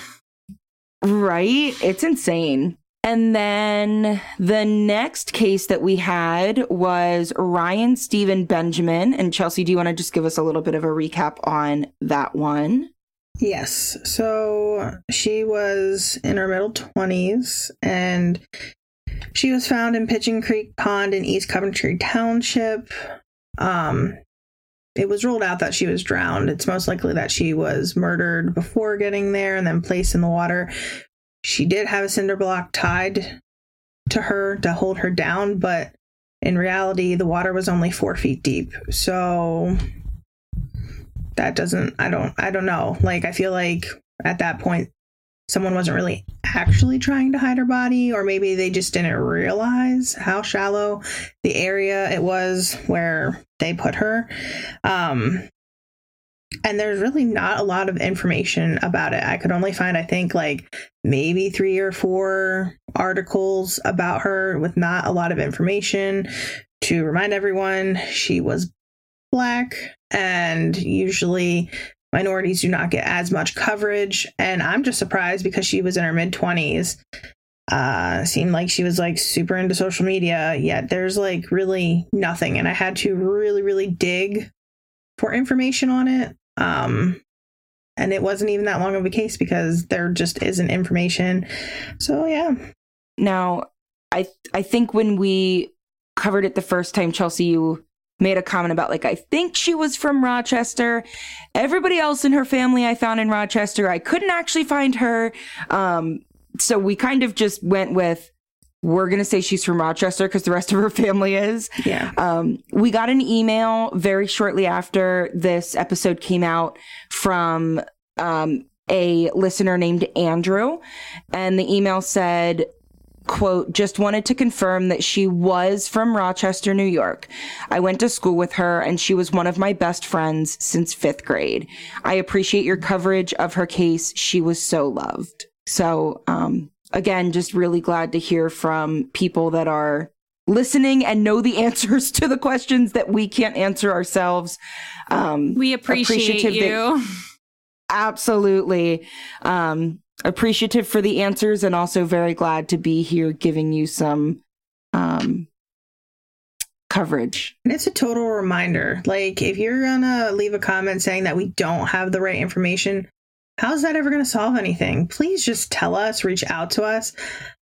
Right? It's insane. And then the next case that we had was Ryan Stephen Benjamin. And Chelsea, do you want to just give us a little bit of a recap on that one? Yes. So she was in her middle twenties and she was found in Pigeon Creek Pond in East Coventry Township. Um, it was ruled out that she was drowned. It's most likely that she was murdered before getting there and then placed in the water. She did have a cinder block tied to her to hold her down, but in reality, the water was only four feet deep. So that doesn't, I don't, I don't know. Like, I feel like at that point, someone wasn't really actually trying to hide her body, or maybe they just didn't realize how shallow the area it was where they put her. Um, and there's really not a lot of information about it. I could only find, I think, like maybe three or four articles about her with not a lot of information. To remind everyone, she was Black, and usually minorities do not get as much coverage. And I'm just surprised because she was in her mid-twenties. Uh, seemed like she was like super into social media, yet there's like really nothing. And I had to really, really dig for information on it. Um, and it wasn't even that long of a case because there just isn't information. So, yeah. Now, I th- I think when we covered it the first time, Chelsea, you made a comment about, like, I think she was from Rochester. Everybody else in her family I found in Rochester. I couldn't actually find her. Um, so we kind of just went with, we're going to say she's from Rochester because the rest of her family is. Yeah. Um, we got an email very shortly after this episode came out from um, a listener named Andrew. And the email said, quote, just wanted to confirm that she was from Rochester, New York. I went to school with her and she was one of my best friends since fifth grade. I appreciate your coverage of her case. She was so loved. So, um, again, just really glad to hear from people that are listening and know the answers to the questions that we can't answer ourselves. Um, we appreciate you. That- Absolutely. Um, appreciative for the answers and also very glad to be here giving you some um coverage. And it's a total reminder, like, if you're gonna leave a comment saying that we don't have the right information, how's that ever gonna solve anything? Please just tell us, reach out to us.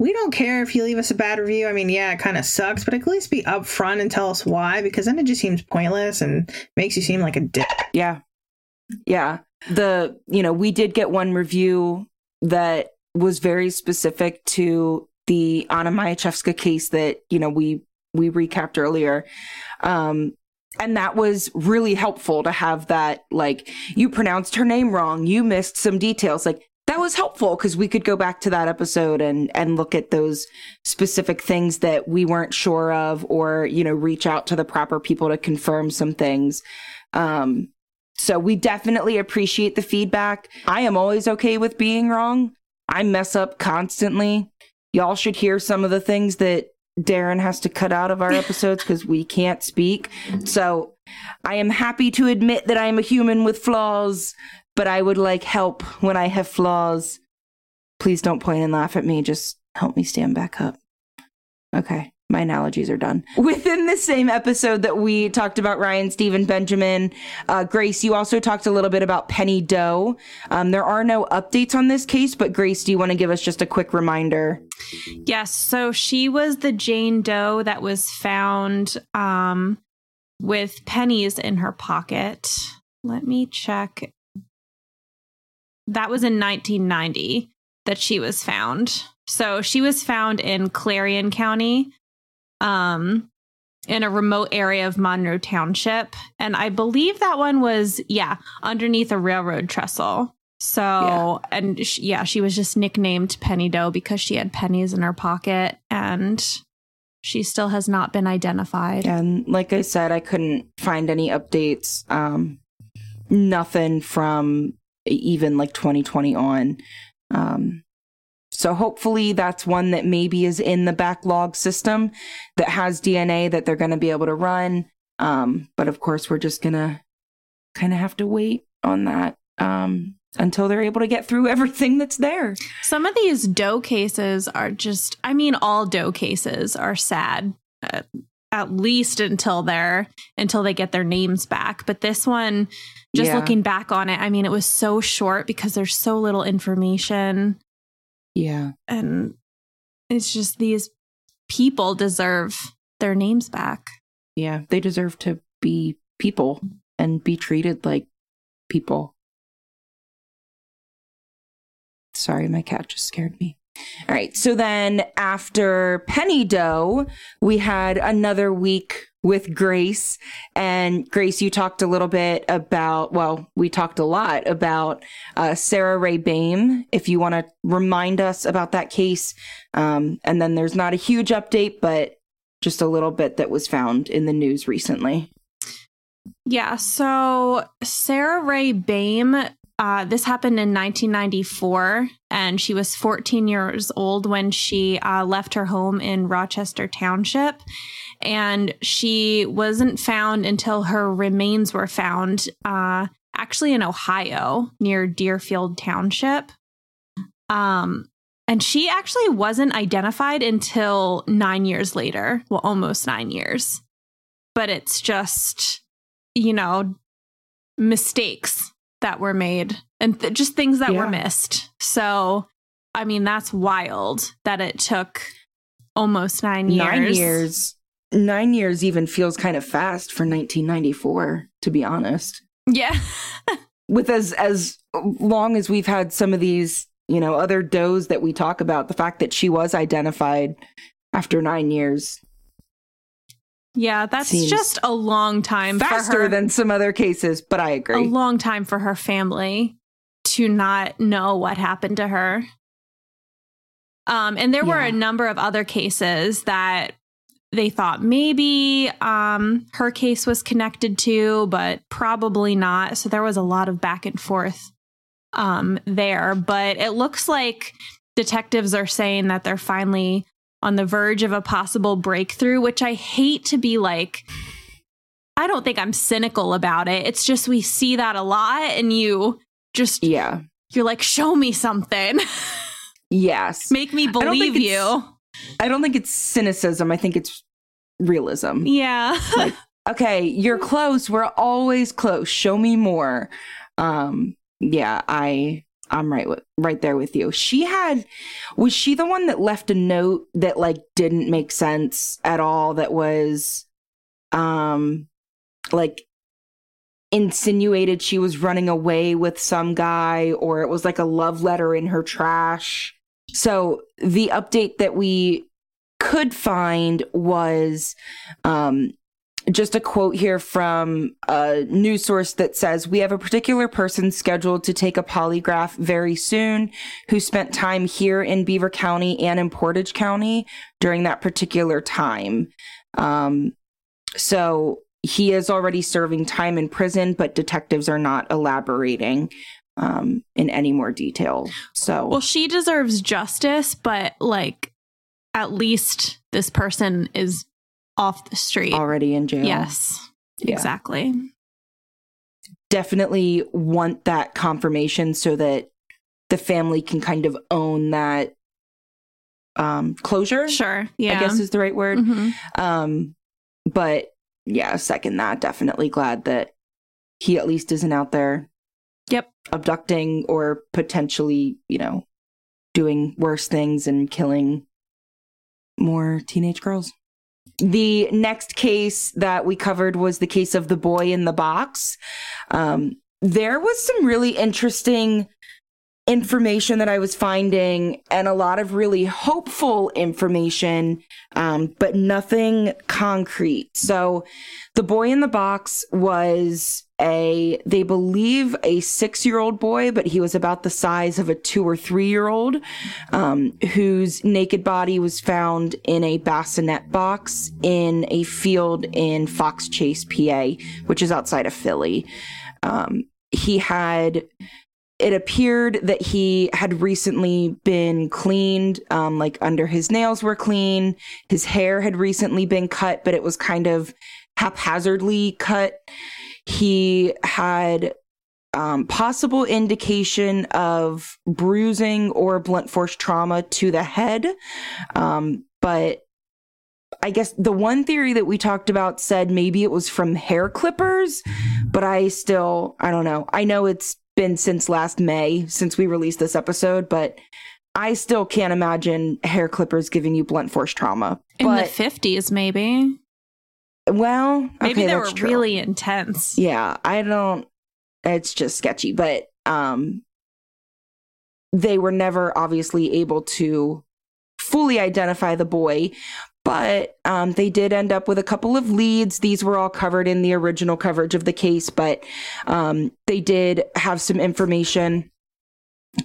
we don't care if you leave us a bad review. I mean, yeah, it kind of sucks, but at least be upfront and tell us why, because then it just seems pointless and makes you seem like a dick. Yeah. Yeah. The, you know, we did get one review that was very specific to the Anna Maciejewska case that, you know, we, we recapped earlier. Um, And that was really helpful to have that, like, you pronounced her name wrong, you missed some details. Like, that was helpful because we could go back to that episode and, and look at those specific things that we weren't sure of, or, you know, reach out to the proper people to confirm some things. Um, so we definitely appreciate the feedback. I am always okay with being wrong. I mess up constantly. Y'all should hear some of the things that Darren has to cut out of our episodes because we can't speak. So I am happy to admit that I am a human with flaws, but I would like help when I have flaws. Please don't point and laugh at me. Just help me stand back up. Okay. My analogies are done. Within the same episode that we talked about Ryan Stephen Benjamin, uh, Grace, you also talked a little bit about Penny Doe. Um, there are no updates on this case, but Grace, do you want to give us just a quick reminder? Yes. So she was the Jane Doe that was found um, with pennies in her pocket. Let me check. That was in nineteen ninety that she was found. So she was found in Clarion County. Um, in a remote area of Monroe Township. And I believe that one was, yeah, underneath a railroad trestle. So, yeah. and she, yeah, she was just nicknamed Penny Doe because she had pennies in her pocket, and she still has not been identified. And like I said, I couldn't find any updates. Um, nothing from even like twenty twenty on. Um, So hopefully that's one that maybe is in the backlog system that has D N A that they're going to be able to run. Um, but of course, we're just going to kind of have to wait on that um, until they're able to get through everything that's there. Some of these Doe cases are just, I mean, all Doe cases are sad, uh, at least until they're until they get their names back. But this one, just yeah. looking back on it, I mean, it was so short because there's so little information. Yeah. And it's just these people deserve their names back. Yeah. They deserve to be people and be treated like people. Sorry, my cat just scared me. All right. So then after Penny Doe, we had another week with Grace. And Grace, you talked a little bit about, well, we talked a lot about uh, Sarah Ray Bame, if you want to remind us about that case. Um, and then there's not a huge update, but just a little bit that was found in the news recently. Yeah. So Sarah Ray Bame, Uh, this happened in nineteen ninety-four, and she was fourteen years old when she uh, left her home in Rochester Township, and she wasn't found until her remains were found, uh, actually in Ohio, near Deerfield Township. Um, and she actually wasn't identified until nine years later, well, almost nine years. But it's just, you know, mistakes that were made and th- just things that yeah. were missed. So, I mean, that's wild that it took almost nine years. Nine years. Nine years even feels kind of fast for nineteen ninety-four, to be honest. Yeah. With as, as long as we've had some of these, you know, other does that we talk about, the fact that she was identified after nine years. Yeah, that's Seems just a long time faster for her, than some other cases, but I agree. A long time for her family to not know what happened to her. Um, and there yeah. were a number of other cases that they thought maybe um, her case was connected to, but probably not. So there was a lot of back and forth um, there. But it looks like detectives are saying that they're finally on the verge of a possible breakthrough, which I hate to be like, I don't think I'm cynical about it. It's just we see that a lot and you just, yeah, you're like, show me something. Yes. Make me believe I you. I don't think it's cynicism. I think it's realism. Yeah. Like, okay, you're close. We're always close. Show me more. Um, yeah, I... I'm right with, right there with you. She had, was she the one that left a note that like didn't make sense at all? That was, um, like insinuated she was running away with some guy, or it was like a love letter in her trash. So the update that we could find was, um, just a quote here from a news source that says, we have a particular person scheduled to take a polygraph very soon who spent time here in Beaver County and in Portage County during that particular time. Um, so he is already serving time in prison, but detectives are not elaborating um, in any more detail. So, well, she deserves justice, but like at least this person is off the street, already in jail. Yes, yeah. Exactly. Definitely want that confirmation so that the family can kind of own that um, closure. Sure, yeah, I guess is the right word. Mm-hmm. Um, but yeah, second that. Definitely glad that he at least isn't out there. Yep, abducting or potentially, you know, doing worse things and killing more teenage girls. The next case that we covered was the case of the boy in the box. Um, there was some really interesting information that I was finding and a lot of really hopeful information, um, but nothing concrete. So the boy in the box was a, they believe, a six-year-old boy, but he was about the size of a two or three-year-old, um, whose naked body was found in a bassinet box in a field in Fox Chase, P A, which is outside of Philly. Um, he had... It appeared that he had recently been cleaned, um, like under his nails were clean. His hair had recently been cut, but it was kind of haphazardly cut. He had um, possible indication of bruising or blunt force trauma to the head. Um, but I guess the one theory that we talked about said maybe it was from hair clippers, but I still, I don't know. I know it's been since last May since we released this episode, but I still can't imagine hair clippers giving you blunt force trauma. In but, the fifties, maybe. Well, maybe okay, they were true. Really intense. Yeah, I don't. It's just sketchy, but um, they were never obviously able to fully identify the boy. But um, they did end up with a couple of leads. These were all covered in the original coverage of the case, but um, they did have some information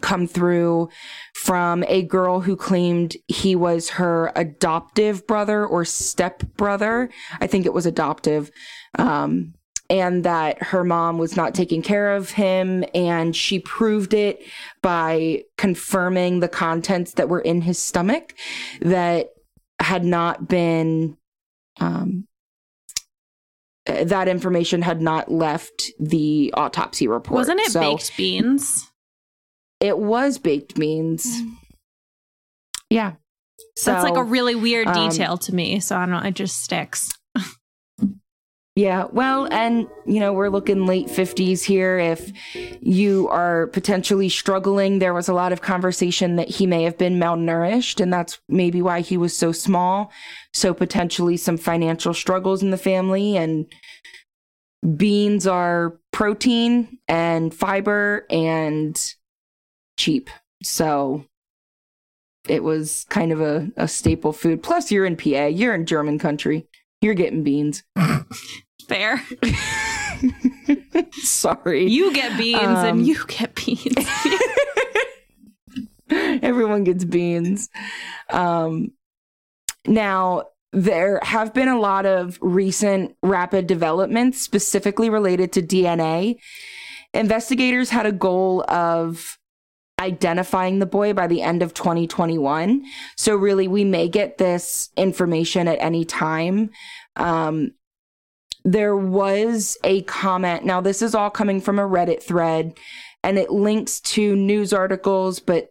come through from a girl who claimed he was her adoptive brother or stepbrother. I think it was adoptive. Um, and that her mom was not taking care of him, and she proved it by confirming the contents that were in his stomach that had not been, um, that information had not left the autopsy report. Wasn't it so, baked beans? It was baked beans. Yeah. So that's like a really weird detail um, to me. So I don't know. It just sticks. Yeah, well, and, you know, we're looking late fifties here. If you are potentially struggling, there was a lot of conversation that he may have been malnourished, and that's maybe why he was so small. So potentially some financial struggles in the family, and beans are protein and fiber and cheap. So it was kind of a, a staple food. Plus, you're in P A, you're in German country. You're getting beans. Fair. Sorry. You get beans um, and you get beans. Everyone gets beans. Um, now, there have been a lot of recent rapid developments specifically related to D N A. Investigators had a goal of identifying the boy by the end of twenty twenty-one. So really, we may get this information at any time. Um, there was a comment. Now, this is all coming from a Reddit thread, and it links to news articles, but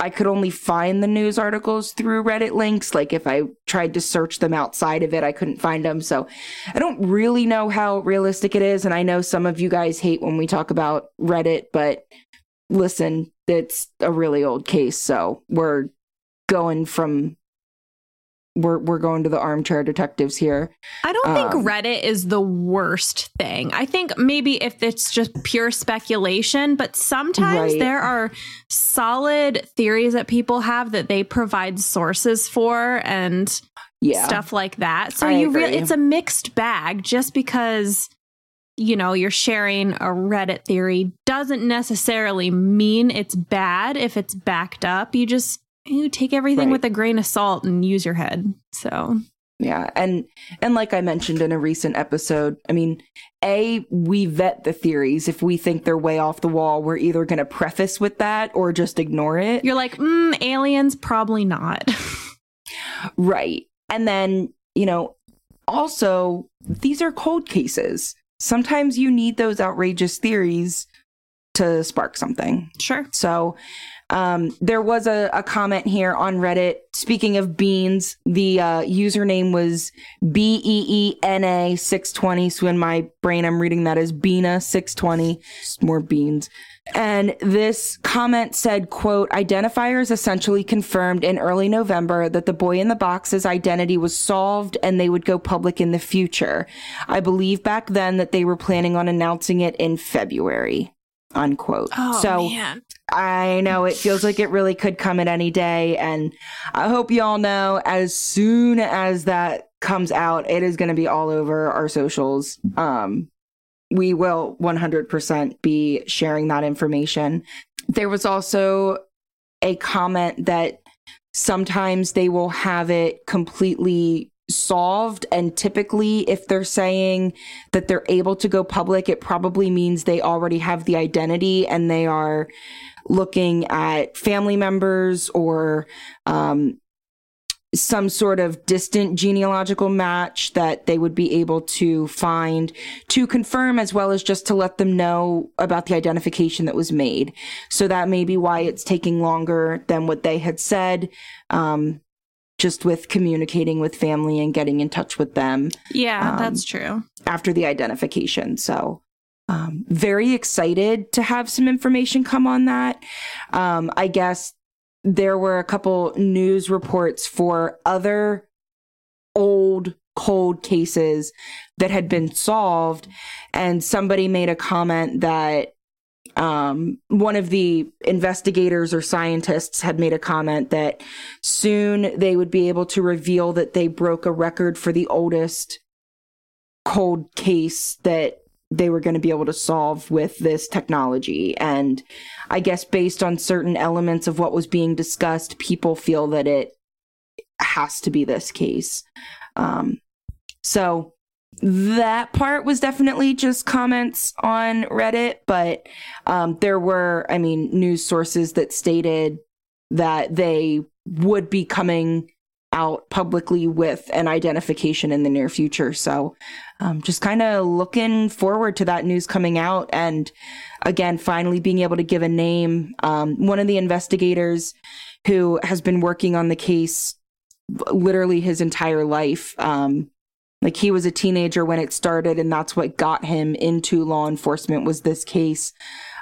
I could only find the news articles through Reddit links. Like if I tried to search them outside of it, I couldn't find them. So I don't really know how realistic it is. And I know some of you guys hate when we talk about Reddit, but listen, it's a really old case, so we're going from we're we're going to the armchair detectives here. I don't think um, Reddit is the worst thing. I think maybe if it's just pure speculation, but sometimes right. there are solid theories that people have that they provide sources for and yeah. stuff like that. So I you really it's a mixed bag. Just because, you know, you're sharing a Reddit theory doesn't necessarily mean it's bad if it's backed up. You just You take everything right. with a grain of salt and use your head. So, yeah. And and like I mentioned in a recent episode, I mean, A, we vet the theories. If we think they're way off the wall, we're either going to preface with that or just ignore it. You're like, mm, aliens, probably not. Right. And then, you know, also, these are cold cases. Sometimes you need those outrageous theories to spark something. Sure. So um, there was a, a comment here on Reddit. Speaking of beans, the uh, username was B E E N A six twenty. So in my brain, I'm reading that as Beena six twenty. More beans. And this comment said, quote, identifiers essentially confirmed in early November that the boy in the box's identity was solved and they would go public in the future. I believe back then that they were planning on announcing it in February. Unquote. Oh, so man. I know it feels like it really could come at any day. And I hope you all know as soon as that comes out, it is going to be all over our socials. Um, we will one hundred percent be sharing that information. There was also a comment that sometimes they will have it completely solved, and typically if they're saying that they're able to go public, it probably means they already have the identity and they are looking at family members or um, some sort of distant genealogical match that they would be able to find to confirm, as well as just to let them know about the identification that was made. So that may be why it's taking longer than what they had said, um, just with communicating with family and getting in touch with them. Yeah, um, that's true. After the identification. So um, very excited to have some information come on that. Um, I guess there were a couple news reports for other old cold cases that had been solved. And somebody made a comment that Um, one of the investigators or scientists had made a comment that soon they would be able to reveal that they broke a record for the oldest cold case that they were going to be able to solve with this technology. And I guess based on certain elements of what was being discussed, people feel that it has to be this case. Um, so that part was definitely just comments on Reddit, but um, there were, I mean, news sources that stated that they would be coming out publicly with an identification in the near future. So um, just kind of looking forward to that news coming out. And again, finally being able to give a name. Um, one of the investigators who has been working on the case literally his entire life, um, like he was a teenager when it started, and that's what got him into law enforcement was this case,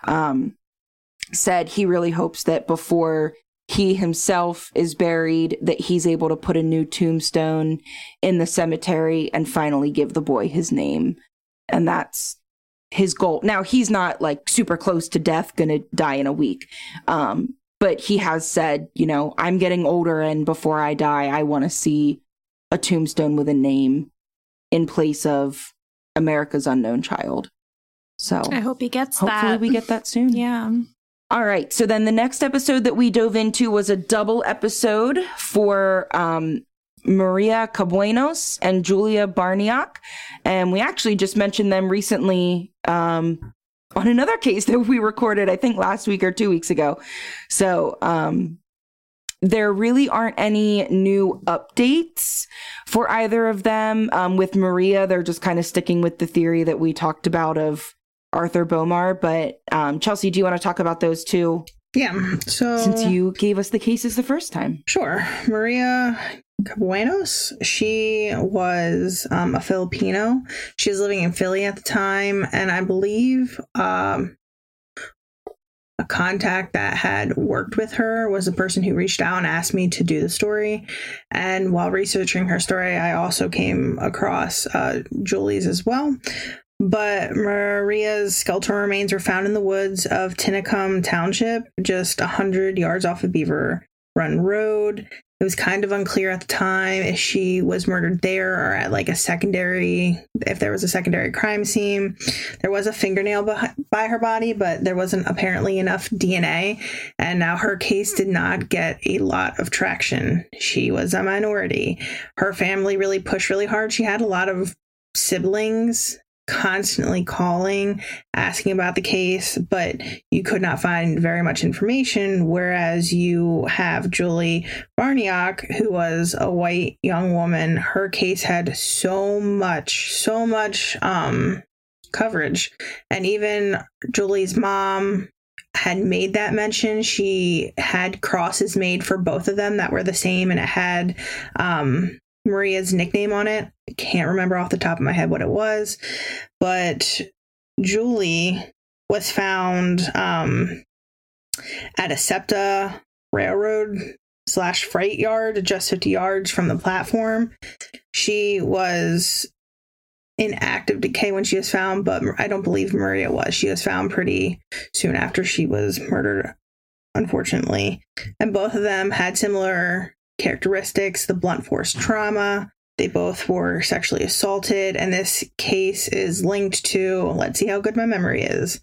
um, said he really hopes that before he himself is buried, that he's able to put a new tombstone in the cemetery and finally give the boy his name. And that's his goal. Now, he's not like super close to death, going to die in a week. Um, but he has said, you know, I'm getting older, and before I die, I want to see a tombstone with a name in place of America's unknown child. So I hope he gets hopefully that. Hopefully we get that soon. Yeah. All right. So then the next episode that we dove into was a double episode for um, Maria Cabuenos and Julia Barniak. And we actually just mentioned them recently um, on another case that we recorded, I think last week or two weeks ago. So um there really aren't any new updates for either of them. Um, with Maria, they're just kind of sticking with the theory that we talked about of Arthur Bomar. But um, Chelsea, do you want to talk about those two? Yeah. So since you gave us the cases the first time. Sure. Maria Cabuenos, she was um, a Filipino. She was living in Philly at the time. And I believe um, a contact that had worked with her was the person who reached out and asked me to do the story. And while researching her story, I also came across uh, Julie's as well. But Maria's skeletal remains were found in the woods of Tinicum Township, just one hundred yards off of Beaver Run Road. It was kind of unclear at the time if she was murdered there or at like a secondary, if there was a secondary crime scene. There was a fingernail by her body, but there wasn't apparently enough D N A. And now her case did not get a lot of traction. She was a minority. Her family really pushed really hard. She had a lot of siblings constantly calling, asking about the case, but you could not find very much information. Whereas you have Julie Barniak, who was a white young woman. Her case had so much, so much um, coverage. And even Julie's mom had made that mention. She had crosses made for both of them that were the same, and it had um, Maria's nickname on it. I can't remember off the top of my head what it was, but Julie was found um, at a SEPTA railroad slash freight yard, just fifty yards from the platform. She was in active decay when she was found, but I don't believe Maria was. She was found pretty soon after she was murdered, unfortunately. And both of them had similar characteristics, the blunt force trauma. They both were sexually assaulted, and this case is linked to, let's see how good my memory is.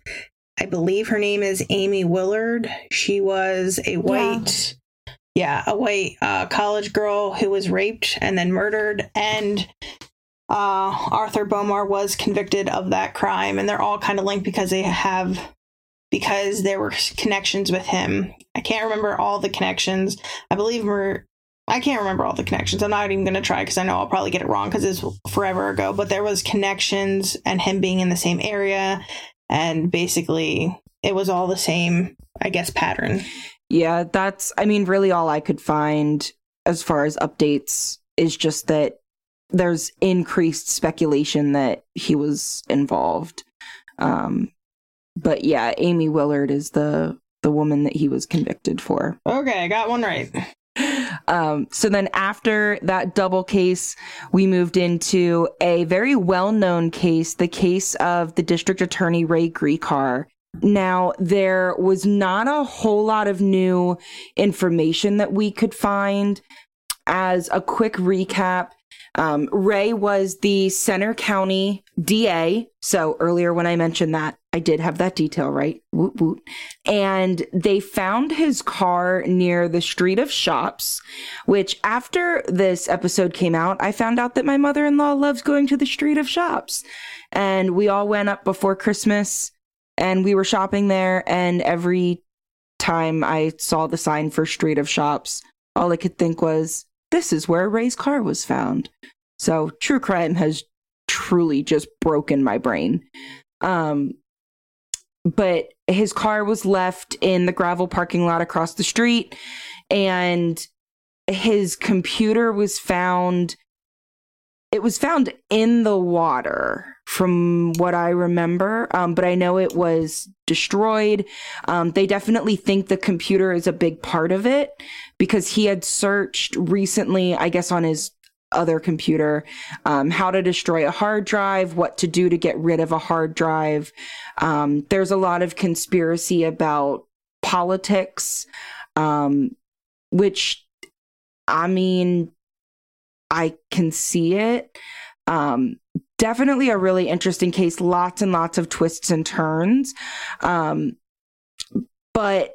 I believe her name is Amy Willard. She was a white, yeah, yeah a white uh, college girl who was raped and then murdered, and uh, Arthur Bomar was convicted of that crime, and they're all kind of linked because they have... because there were connections with him. I can't remember all the connections. I believe Mer- I can't remember all the connections. I'm not even going to try because I know I'll probably get it wrong because it's forever ago. But there was connections and him being in the same area. And basically, it was all the same, I guess, pattern. Yeah, that's, I mean, really all I could find as far as updates is just that there's increased speculation that he was involved. Um, but yeah, Amy Willard is the, the woman that he was convicted for. Okay, I got one right. Um, so then after that double case, we moved into a very well-known case, the case of the district attorney, Ray Gricar. Now, there was not a whole lot of new information that we could find. As a quick recap, um, Ray was the Center County D A. So earlier when I mentioned that, I did have that detail right. Woot woot. And they found his car near the Street of Shops, which after this episode came out, I found out that my mother-in-law loves going to the Street of Shops. And we all went up before Christmas and we were shopping there. And every time I saw the sign for Street of Shops, all I could think was, this is where Ray's car was found. So true crime has truly just broken my brain. Um, But his car was left in the gravel parking lot across the street, and his computer was found. It was found in the water, from what I remember, um, but I know it was destroyed. Um, they definitely think the computer is a big part of it because he had searched recently, I guess, on his other computer, um, how to destroy a hard drive, what to do to get rid of a hard drive. Um, there's a lot of conspiracy about politics, um, which, I mean, I can see it. Um, definitely a really interesting case, lots and lots of twists and turns. Um, but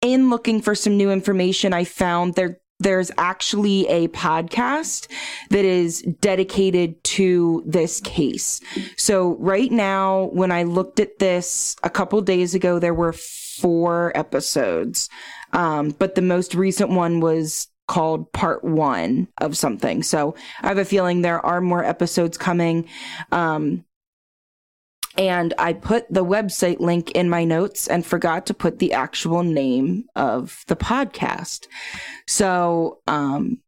in looking for some new information, I found there There's actually a podcast that is dedicated to this case. So right now, when I looked at this a couple days ago, there were four episodes. Um, but the most recent one was called part one of something. So I have a feeling there are more episodes coming. Um, and I put the website link in my notes and forgot to put the actual name of the podcast. So um,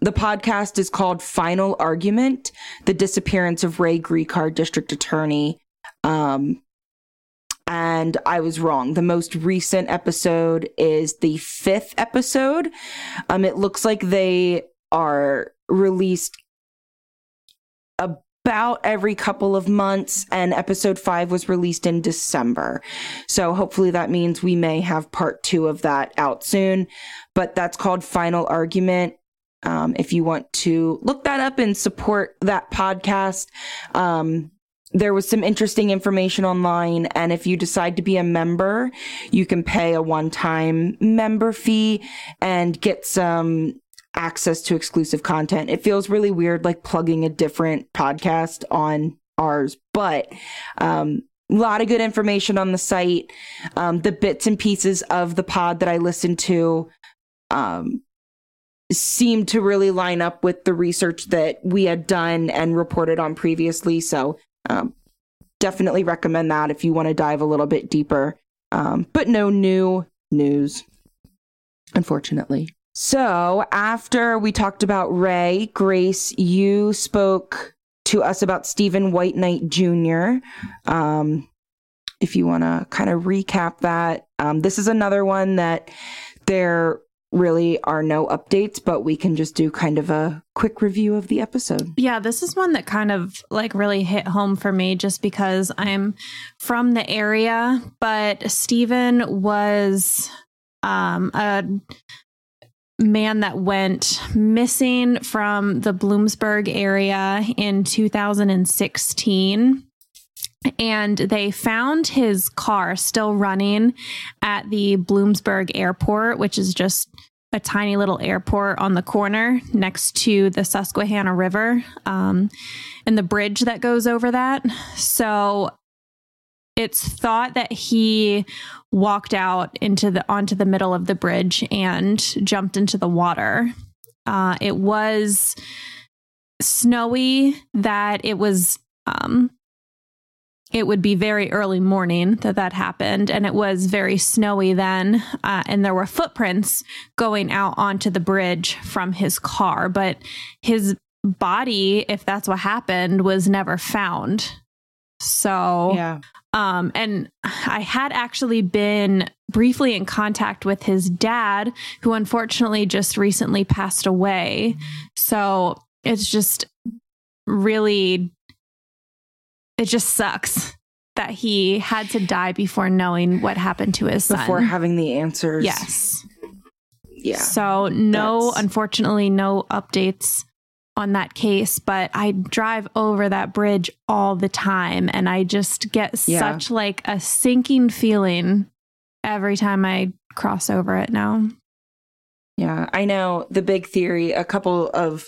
the podcast is called Final Argument, The Disappearance of Ray Gricar, District Attorney. Um, and I was wrong. The most recent episode is the fifth episode. Um, it looks like they are released about every couple of months, and episode five was released in December. So hopefully that means we may have part two of that out soon, but that's called Final Argument. Um, if you want to look that up and support that podcast, um, there was some interesting information online. And if you decide to be a member, you can pay a one-time member fee and get some access to exclusive content. It feels really weird, like plugging a different podcast on ours, but um, a lot of good information on the site. Um, the bits and pieces of the pod that I listened to, um, seemed to really line up with the research that we had done and reported on previously. So um, definitely recommend that if you want to dive a little bit deeper. Um, but no new news, unfortunately. So after we talked about Ray, Grace, you spoke to us about Stephen White Knight Junior Um, if you want to kind of recap that, um, this is another one that they're really are no updates, but we can just do kind of a quick review of the episode. Yeah, this is one that kind of like really hit home for me just because I'm from the area, but Stephen was um, a man that went missing from the Bloomsburg area in two thousand sixteen. And they found his car still running at the Bloomsburg airport, which is just a tiny little airport on the corner next to the Susquehanna River, um, and the bridge that goes over that. So it's thought that he walked out into the onto the middle of the bridge and jumped into the water. Uh, it was snowy, that it was... Um, It would be very early morning that that happened, and it was very snowy then, uh, and there were footprints going out onto the bridge from his car, but his body, if that's what happened, was never found. So, yeah. um, and I had actually been briefly in contact with his dad, who unfortunately just recently passed away. So it's just really... It just sucks that he had to die before knowing what happened to his son. Before having the answers. Yes. Yeah. So no, that's... unfortunately, no updates on that case, but I drive over that bridge all the time and I just get yeah. such like a sinking feeling every time I cross over it now. Yeah, I know the big theory, a couple of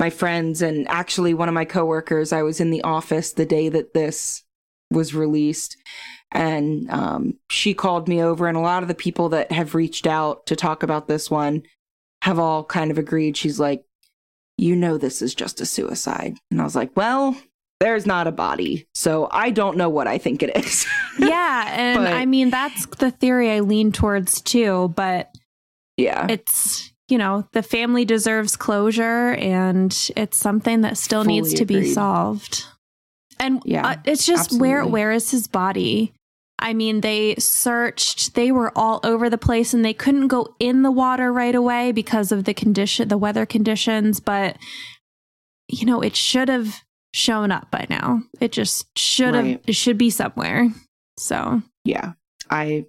my friends and actually one of my coworkers, I was in the office the day that this was released, and um, she called me over, and a lot of the people that have reached out to talk about this one have all kind of agreed. She's like, you know, this is just a suicide. And I was like, well, there's not a body, so I don't know what I think it is. Yeah. And but, I mean, that's the theory I lean towards too, but yeah, it's... You know, the family deserves closure, and it's something that still Fully needs to agreed. be solved. And yeah, uh, it's just absolutely. where where is his body? I mean, they searched, they were all over the place, and they couldn't go in the water right away because of the condition, the weather conditions. But, you know, it should have shown up by now. It just should have, right. It should be somewhere. So, yeah, I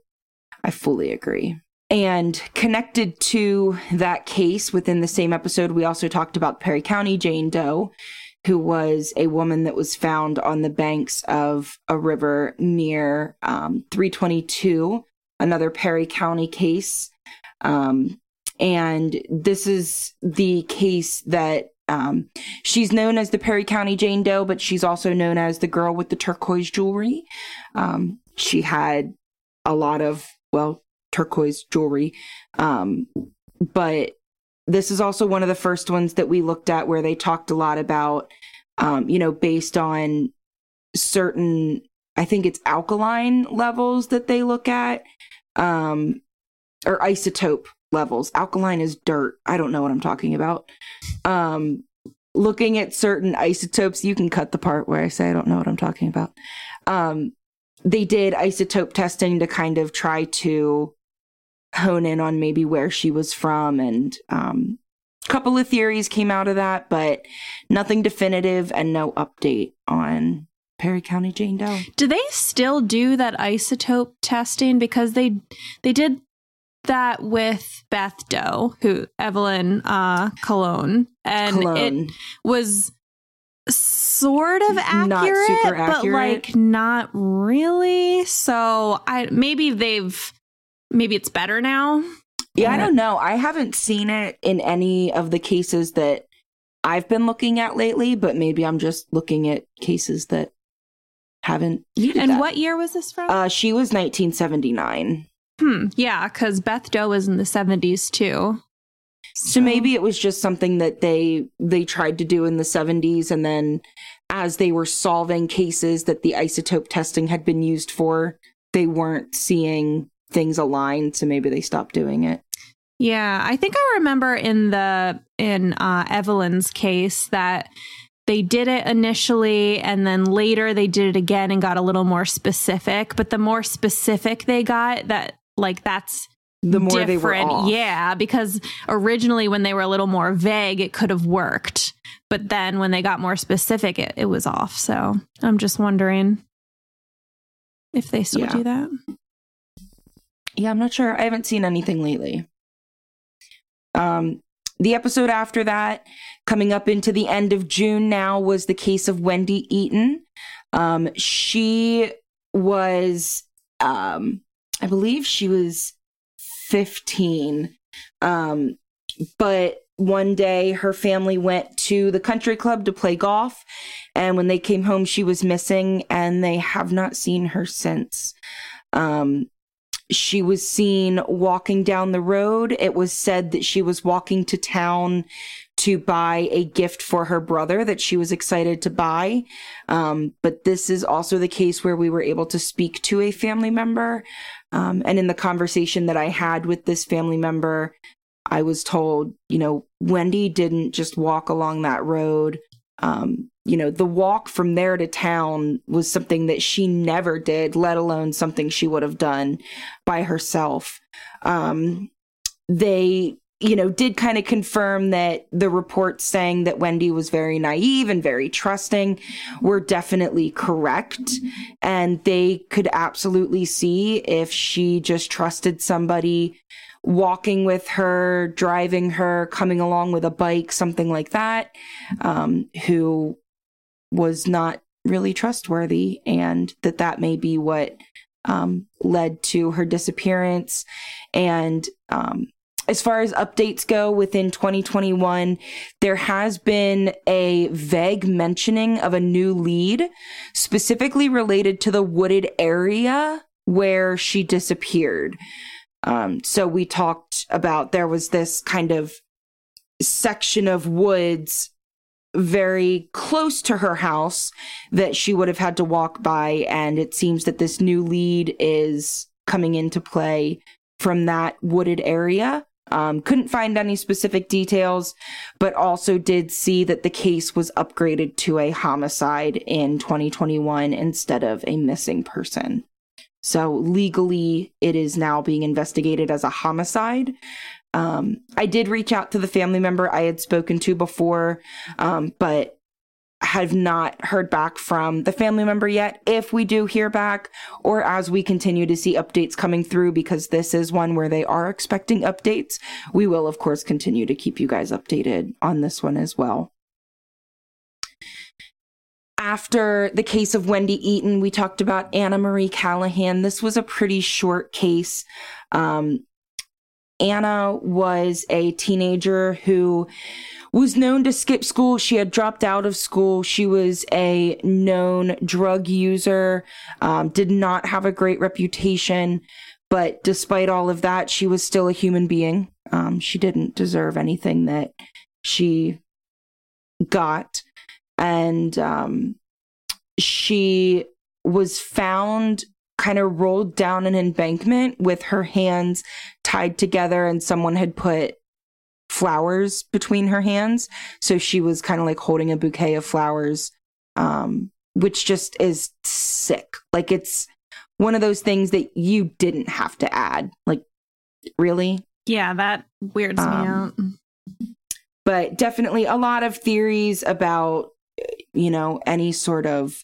I fully agree. And connected to that case within the same episode, we also talked about Perry County Jane Doe, who was a woman that was found on the banks of a river near um, three twenty-two, another Perry County case. Um, and this is the case that um, she's known as the Perry County Jane Doe, but she's also known as the girl with the turquoise jewelry. Um, she had a lot of, well, turquoise jewelry. Um, but this is also one of the first ones that we looked at where they talked a lot about, um, you know, based on certain, I think it's alkaline levels that they look at, um, or isotope levels. Alkaline is dirt. I don't know what I'm talking about. Um, looking at certain isotopes, you can cut the part where I say I don't know what I'm talking about. Um, they did isotope testing to kind of try to hone in on maybe where she was from, and um, a couple of theories came out of that, but nothing definitive and no update on Perry County Jane Doe. Do they still do that isotope testing? Because they they did that with Beth Doe, who Evelyn uh, Cologne, and Cologne. It was sort of accurate, not super accurate, but like not really. So I maybe they've maybe it's better now. Yeah, I don't know. I haven't seen it in any of the cases that I've been looking at lately, but maybe I'm just looking at cases that haven't needed And that. What year was this from? Uh, she was nineteen seventy-nine. Hmm. Yeah, because Beth Doe was in the seventies, too. So. so maybe it was just something that they they tried to do in the seventies. And then as they were solving cases that the isotope testing had been used for, they weren't seeing things aligned. So maybe they stopped doing it. Yeah, I think I remember in the in uh, Evelyn's case that they did it initially, and then later they did it again and got a little more specific. But the more specific they got, that like that's the more different. They were off. Yeah, because originally when they were a little more vague, it could have worked. But then when they got more specific, it, it was off. So I'm just wondering if they still yeah. do that. Yeah, I'm not sure. I haven't seen anything lately. Um, the episode after that, coming up into the end of June now, was the case of Wendy Eaton. Um, she was, um, I believe she was fifteen. Um, but one day her family went to the country club to play golf. And when they came home, she was missing, and they have not seen her since. Um, She was seen walking down the road. It was said that she was walking to town to buy a gift for her brother that she was excited to buy. Um, but this is also the case where we were able to speak to a family member. Um, and in the conversation that I had with this family member, I was told, you know, Wendy didn't just walk along that road. Um, you know, the walk from there to town was something that she never did, let alone something she would have done by herself. Um, they, you know, did kind of confirm that the reports saying that Wendy was very naive and very trusting were definitely correct. Mm-hmm. And they could absolutely see if she just trusted somebody walking with her, driving her, coming along with a bike, something like that, um, who was not really trustworthy, and that that may be what um, led to her disappearance. And um, as far as updates go, within twenty twenty-one, there has been a vague mentioning of a new lead specifically related to the wooded area where she disappeared. Um, so we talked about there was this kind of section of woods very close to her house that she would have had to walk by. And it seems that this new lead is coming into play from that wooded area. Um, couldn't find any specific details, but also did see that the case was upgraded to a homicide in twenty twenty-one instead of a missing person. So legally, it is now being investigated as a homicide. Um, I did reach out to the family member I had spoken to before, um, but have not heard back from the family member yet. If we do hear back, or as we continue to see updates coming through, because this is one where they are expecting updates, we will, of course, continue to keep you guys updated on this one as well. After the case of Wendy Eaton, we talked about Anna Marie Callahan. This was a pretty short case. Um, Anna was a teenager who was known to skip school. She had dropped out of school. She was a known drug user, um, did not have a great reputation. But despite all of that, she was still a human being. Um, she didn't deserve anything that she got. And um, she was found kind of rolled down an embankment with her hands tied together, and someone had put flowers between her hands. So she was kind of like holding a bouquet of flowers, um, which just is sick. Like, it's one of those things that you didn't have to add. Like, really? Yeah, that weirds um, me out. But definitely a lot of theories about, you know, any sort of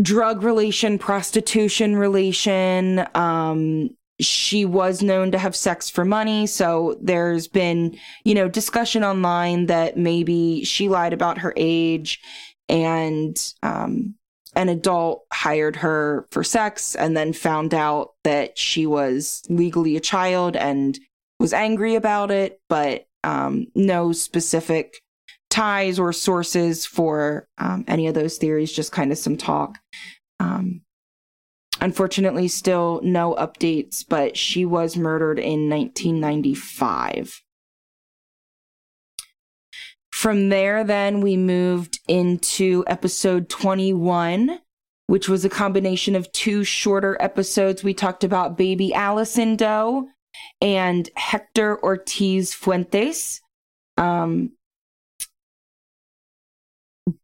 drug relation, prostitution relation. Um, she was known to have sex for money. So there's been, you know, discussion online that maybe she lied about her age and um, an adult hired her for sex and then found out that she was legally a child and was angry about it, but um, no specific ties or sources for um, any of those theories, just kind of some talk. Um, unfortunately, still no updates, but she was murdered in nineteen ninety-five. From there, then, we moved into episode twenty-one, which was a combination of two shorter episodes. We talked about Baby Allison Doe and Hector Ortiz Fuentes. Um,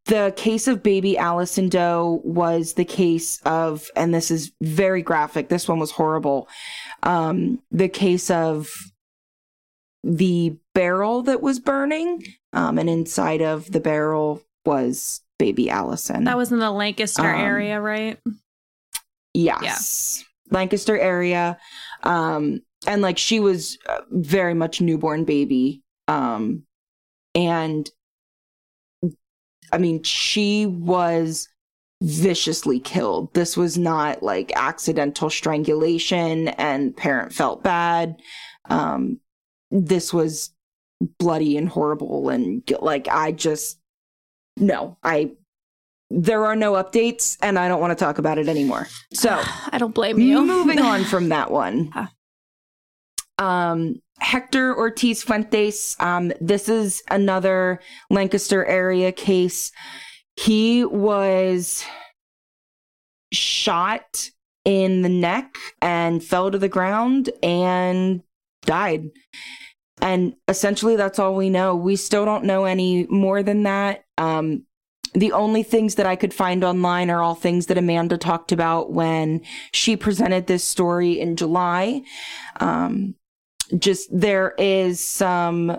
The case of Baby Allison Doe was the case of, and this is very graphic, this one was horrible, um, the case of the barrel that was burning, um, and inside of the barrel was Baby Allison. That was in the Lancaster um, area, right? Yes. Yeah. Lancaster area. Um, and, like, she was very much newborn baby. Um, and... I mean, she was viciously killed. This was not like accidental strangulation and parent felt bad. Um, this was bloody and horrible. And like, I just, no, I, there are no updates and I don't want to talk about it anymore. So I don't blame you. Moving on from that one. Um, Hector Ortiz Fuentes, um, this is another Lancaster area case. He was shot in the neck and fell to the ground and died. And essentially that's all we know. We still don't know any more than that. Um, the only things that I could find online are all things that Amanda talked about when she presented this story in July. Um, Just there is some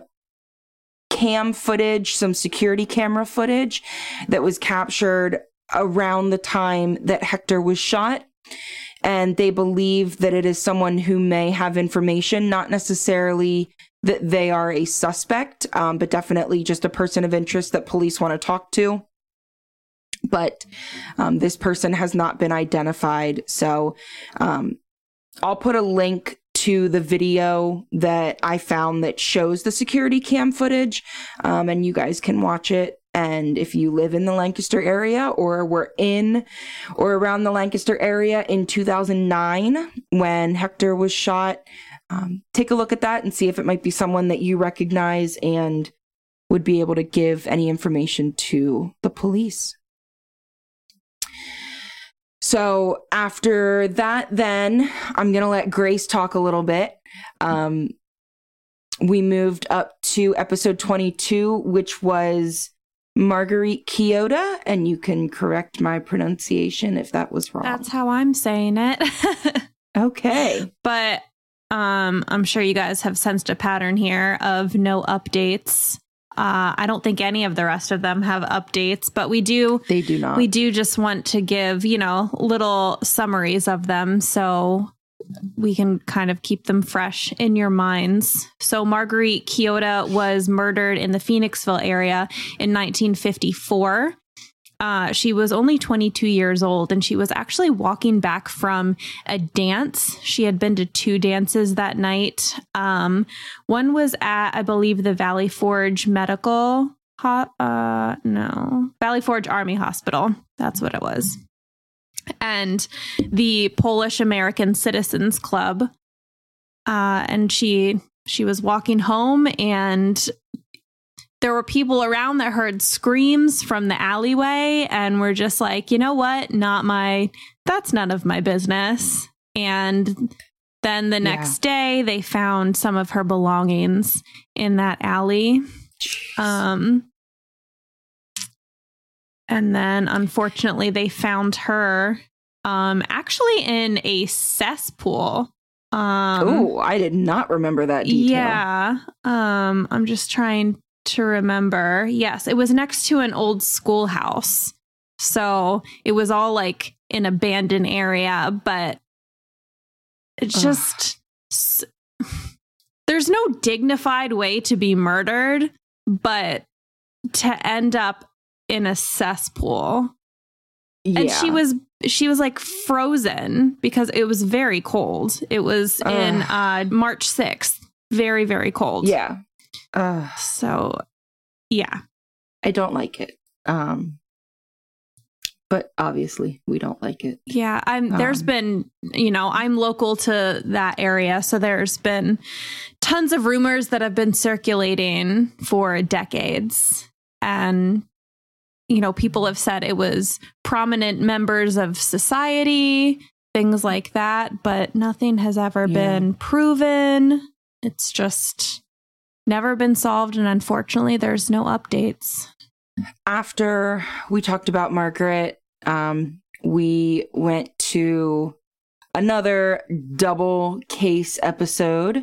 cam footage, some security camera footage that was captured around the time that Hector was shot. And they believe that it is someone who may have information, not necessarily that they are a suspect, um, but definitely just a person of interest that police want to talk to. But um, this person has not been identified. So um, I'll put a link to the video that I found that shows the security cam footage, um, and you guys can watch it. And if you live in the Lancaster area or were in or around the Lancaster area in two thousand nine when Hector was shot, um, take a look at that and see if it might be someone that you recognize and would be able to give any information to the police. So after that, then I'm going to let Grace talk a little bit. Um, we moved up to episode twenty-two, which was Marguerite Chiota. And you can correct my pronunciation if that was wrong. That's how I'm saying it. Okay. But um, I'm sure you guys have sensed a pattern here of no updates. Uh, I don't think any of the rest of them have updates, but we do. They do not. We do just want to give, you know, little summaries of them so we can kind of keep them fresh in your minds. So Marguerite Chiota was murdered in the Phoenixville area in nineteen fifty-four. Uh, she was only twenty-two years old, and she was actually walking back from a dance. She had been to two dances that night. Um, one was at, I believe, the Valley Forge Medical, Ho- uh, no, Valley Forge Army Hospital. That's what it was. And the Polish American Citizens Club. Uh, and she she was walking home, and there were people around that heard screams from the alleyway and were just like, you know what? Not my, that's none of my business. And then the next yeah. day they found some of her belongings in that alley. Um, and then unfortunately they found her um, actually in a cesspool. Um, oh, I did not remember that detail. Yeah. Um, I'm just trying to remember. Yes, it was next to an old schoolhouse. So it was all like an abandoned area, but it's just, s- there's no dignified way to be murdered, but to end up in a cesspool. Yeah. And she was, she was like frozen because it was very cold. It was Ugh. in uh, March sixth. Very, very cold. Yeah. Ugh. So, yeah. I don't like it. Um, But obviously, we don't like it. Yeah, I'm, there's um, been, you know, I'm local to that area. So there's been tons of rumors that have been circulating for decades. And, you know, people have said it was prominent members of society, things like that. But nothing has ever yeah. been proven. It's just never been solved. And unfortunately, there's no updates. After we talked about Margaret, Um, we went to another double case episode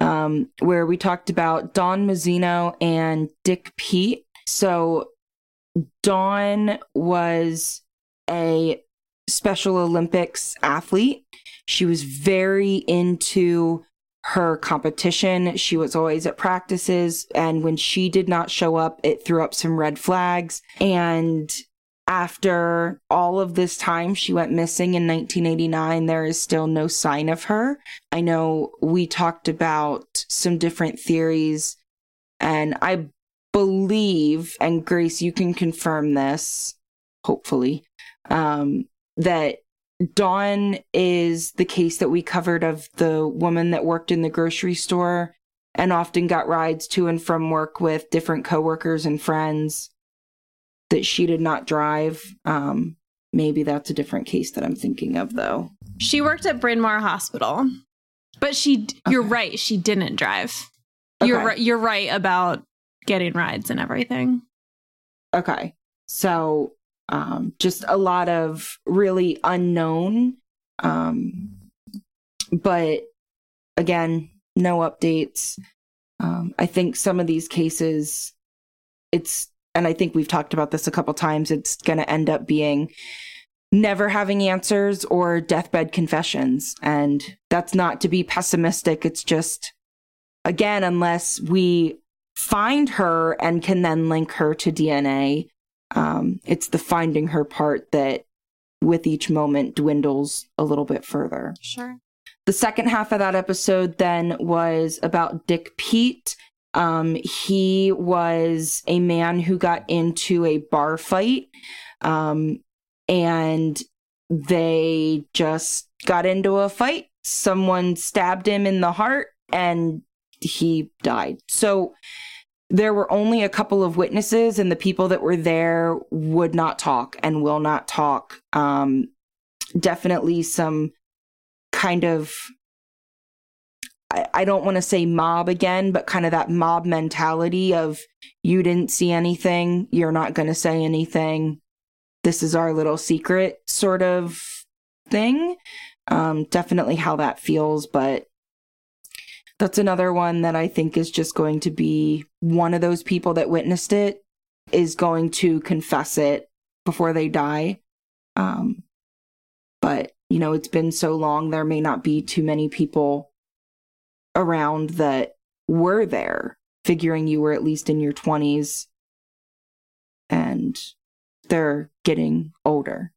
um, where we talked about Dawn Mazzino and Dick Pete. So Dawn was a Special Olympics athlete. She was very into her competition. She was always at practices. And when she did not show up, it threw up some red flags. And after all of this time, she went missing in nineteen eighty-nine. There is still no sign of her. I know we talked about some different theories, and I believe, and Grace, you can confirm this, hopefully, um, that Dawn is the case that we covered of the woman that worked in the grocery store and often got rides to and from work with different coworkers and friends, that she did not drive. Um, maybe that's a different case that I'm thinking of, though. She worked at Bryn Mawr Hospital, but she, okay. you're right, she didn't drive. Okay. You're right. You're right about getting rides and everything. Okay. So um, just a lot of really unknown, um, but again, no updates. Um, I think some of these cases, it's, and I think we've talked about this a couple times, it's going to end up being never having answers or deathbed confessions. And that's not to be pessimistic. It's just, again, unless we find her and can then link her to D N A, um, it's the finding her part that with each moment dwindles a little bit further. Sure. The second half of that episode then was about Dick Pete. Um, he was a man who got into a bar fight, um, and they just got into a fight. Someone stabbed him in the heart and he died. So there were only a couple of witnesses, and the people that were there would not talk and will not talk. Um, definitely some kind of, I don't want to say mob again, but kind of that mob mentality of you didn't see anything, you're not going to say anything, this is our little secret sort of thing. Um, definitely how that feels, but that's another one that I think is just going to be one of those people that witnessed it is going to confess it before they die. Um, but, you know, it's been so long, there may not be too many people around that were there, figuring you were at least in your twenties and they're getting older.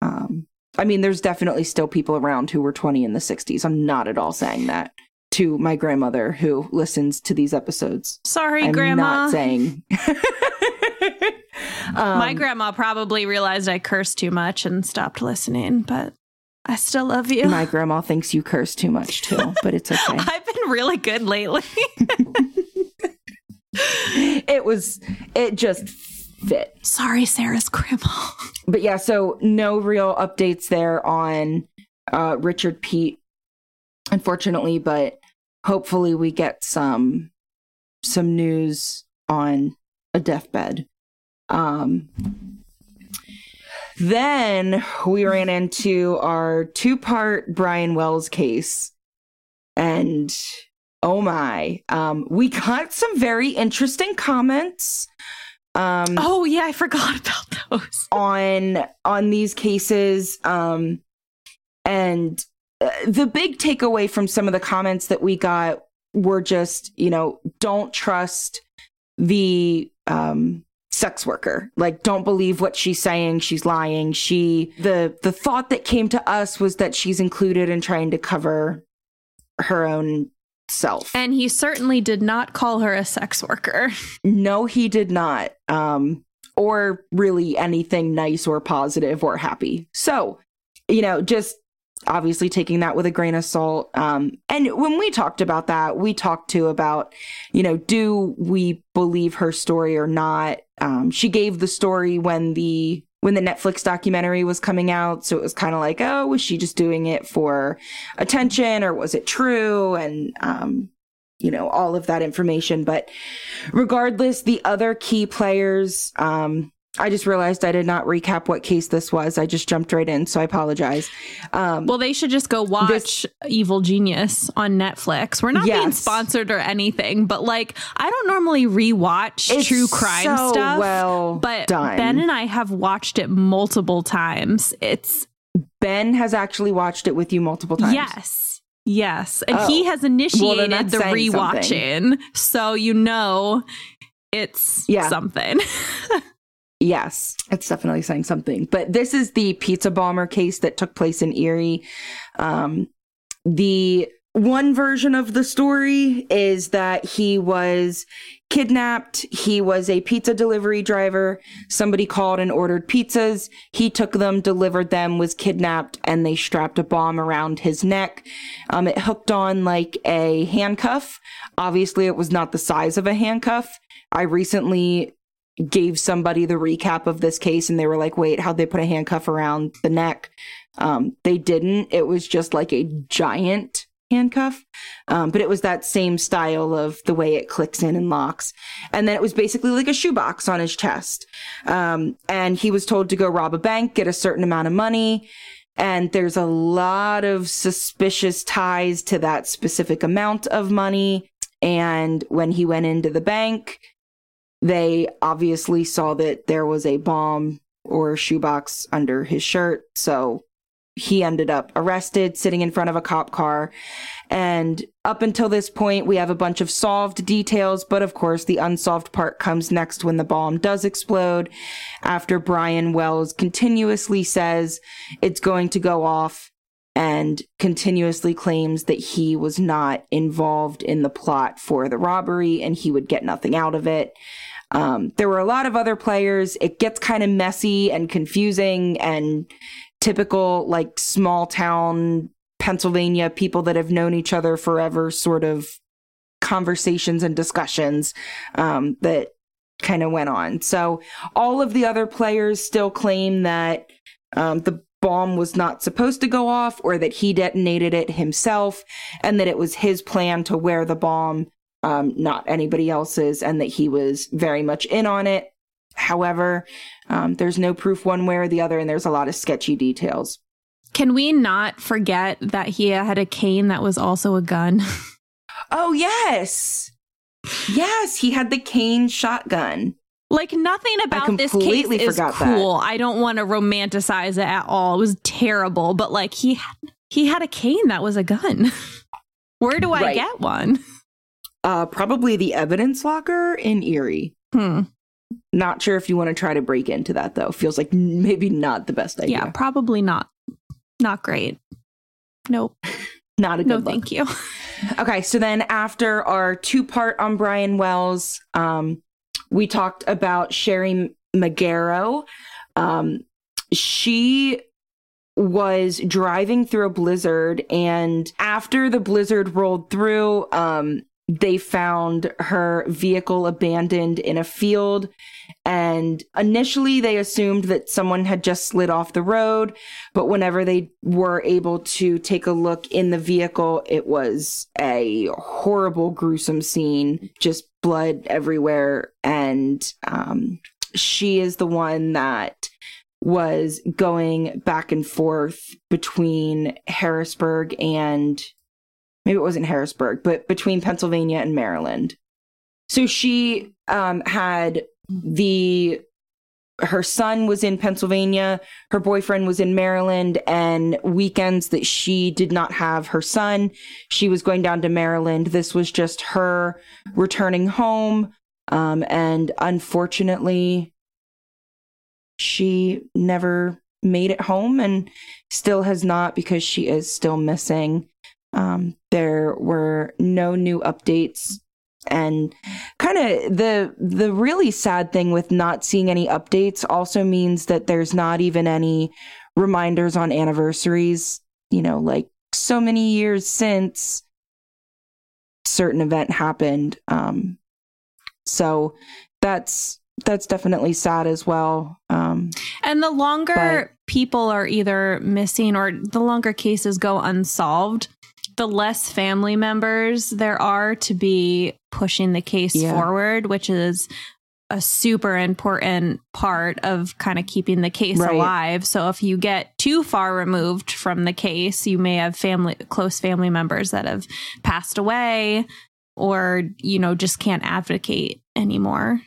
Um, I mean, there's definitely still people around who were twenty in the sixties. I'm not at all saying that to my grandmother who listens to these episodes. Sorry, I'm Grandma. I'm not saying. um, my grandma probably realized I cursed too much and stopped listening, but I still love you. My grandma thinks you curse too much, too, but it's okay. I've been really good lately. It was, it just fit. Sorry, Sarah's grandma. But yeah, so no real updates there on uh, Richard Pete, unfortunately, but hopefully we get some, some news on a deathbed. Um, Then we ran into our two-part Brian Wells case. And oh my, um, we got some very interesting comments. Um, oh yeah, I forgot about those. on on these cases. Um, and uh, the big takeaway from some of the comments that we got were just, you know, don't trust the um, sex worker. Like, don't believe what she's saying. She's lying. She the the thought that came to us was that she's included in trying to cover her own self. And he certainly did not call her a sex worker. No, he did not. Um, or really anything nice or positive or happy. So, you know, just obviously taking that with a grain of salt. Um, and when we talked about that, we talked too about, you know, do we believe her story or not? Um, she gave the story when the when the Netflix documentary was coming out. So it was kind of like, oh, was she just doing it for attention or was it true? And, um, you know, all of that information. But regardless, the other key players, um, I just realized I did not recap what case this was. I just jumped right in. So I apologize. Um, well, they should just go watch this, Evil Genius on Netflix. We're not yes. being sponsored or anything, but like, I don't normally rewatch it's true crime so stuff, well but done. Ben and I have watched it multiple times. It's Ben has actually watched it with you multiple times. Yes. Yes. And oh. he has initiated well, the rewatching. Something. So, you know, it's yeah. something. Yes, it's definitely saying something. But this is the pizza bomber case that took place in Erie. Um, the one version of the story is that he was kidnapped. He was a pizza delivery driver. Somebody called and ordered pizzas. He took them, delivered them, was kidnapped, and they strapped a bomb around his neck. Um, it hooked on like a handcuff. Obviously, it was not the size of a handcuff. I recently gave somebody the recap of this case and they were like, wait, how'd they put a handcuff around the neck? Um, they didn't. It was just like a giant handcuff. Um, but it was that same style of the way it clicks in and locks. And then it was basically like a shoebox on his chest. Um, and he was told to go rob a bank, get a certain amount of money. And there's a lot of suspicious ties to that specific amount of money. And when he went into the bank, they obviously saw that there was a bomb or shoebox under his shirt. So he ended up arrested, sitting in front of a cop car. And up until this point, we have a bunch of solved details. But of course, the unsolved part comes next when the bomb does explode. After Brian Wells continuously says it's going to go off and continuously claims that he was not involved in the plot for the robbery and he would get nothing out of it. Um, there were a lot of other players. It gets kind of messy and confusing and typical like small town Pennsylvania people that have known each other forever sort of conversations and discussions um, that kind of went on. So all of the other players still claim that um, the bomb was not supposed to go off or that he detonated it himself and that it was his plan to wear the bomb. Um, not anybody else's, and that he was very much in on it. However, um, there's no proof one way or the other, and there's a lot of sketchy details. Can we not forget that he had a cane that was also a gun? Oh, yes. Yes, he had the cane shotgun. Like, nothing about this case is cool. That. I don't want to romanticize it at all. It was terrible, but like, he, he had a cane that was a gun. Where do I right. get one? Uh, probably the evidence locker in Erie. Hmm. Not sure if you want to try to break into that, though. Feels like maybe not the best idea. Yeah, probably not. Not great. Nope. Not a good no, look. Thank you. Okay, so then after our two-part on Brian Wells, um, we talked about Sherry Magaro. Um, she was driving through a blizzard, and after the blizzard rolled through, um, they found her vehicle abandoned in a field, and initially they assumed that someone had just slid off the road, but whenever they were able to take a look in the vehicle, it was a horrible, gruesome scene, just blood everywhere, and um, she is the one that was going back and forth between Harrisburg and, maybe it wasn't Harrisburg, but between Pennsylvania and Maryland. So she um, had the, her son was in Pennsylvania, her boyfriend was in Maryland, and weekends that she did not have her son, she was going down to Maryland. This was just her returning home. Um, and unfortunately, she never made it home and still has not, because she is still missing. Um, there were no new updates, and kind of the the really sad thing with not seeing any updates also means that there's not even any reminders on anniversaries, you know, like so many years since a certain event happened. Um, so that's That's definitely sad as well. Um, and the longer but, people are either missing or the longer cases go unsolved, the less family members there are to be pushing the case yeah. forward, which is a super important part of kind of keeping the case right. alive. So if you get too far removed from the case, you may have family, close family members that have passed away or, you know, just can't advocate anymore.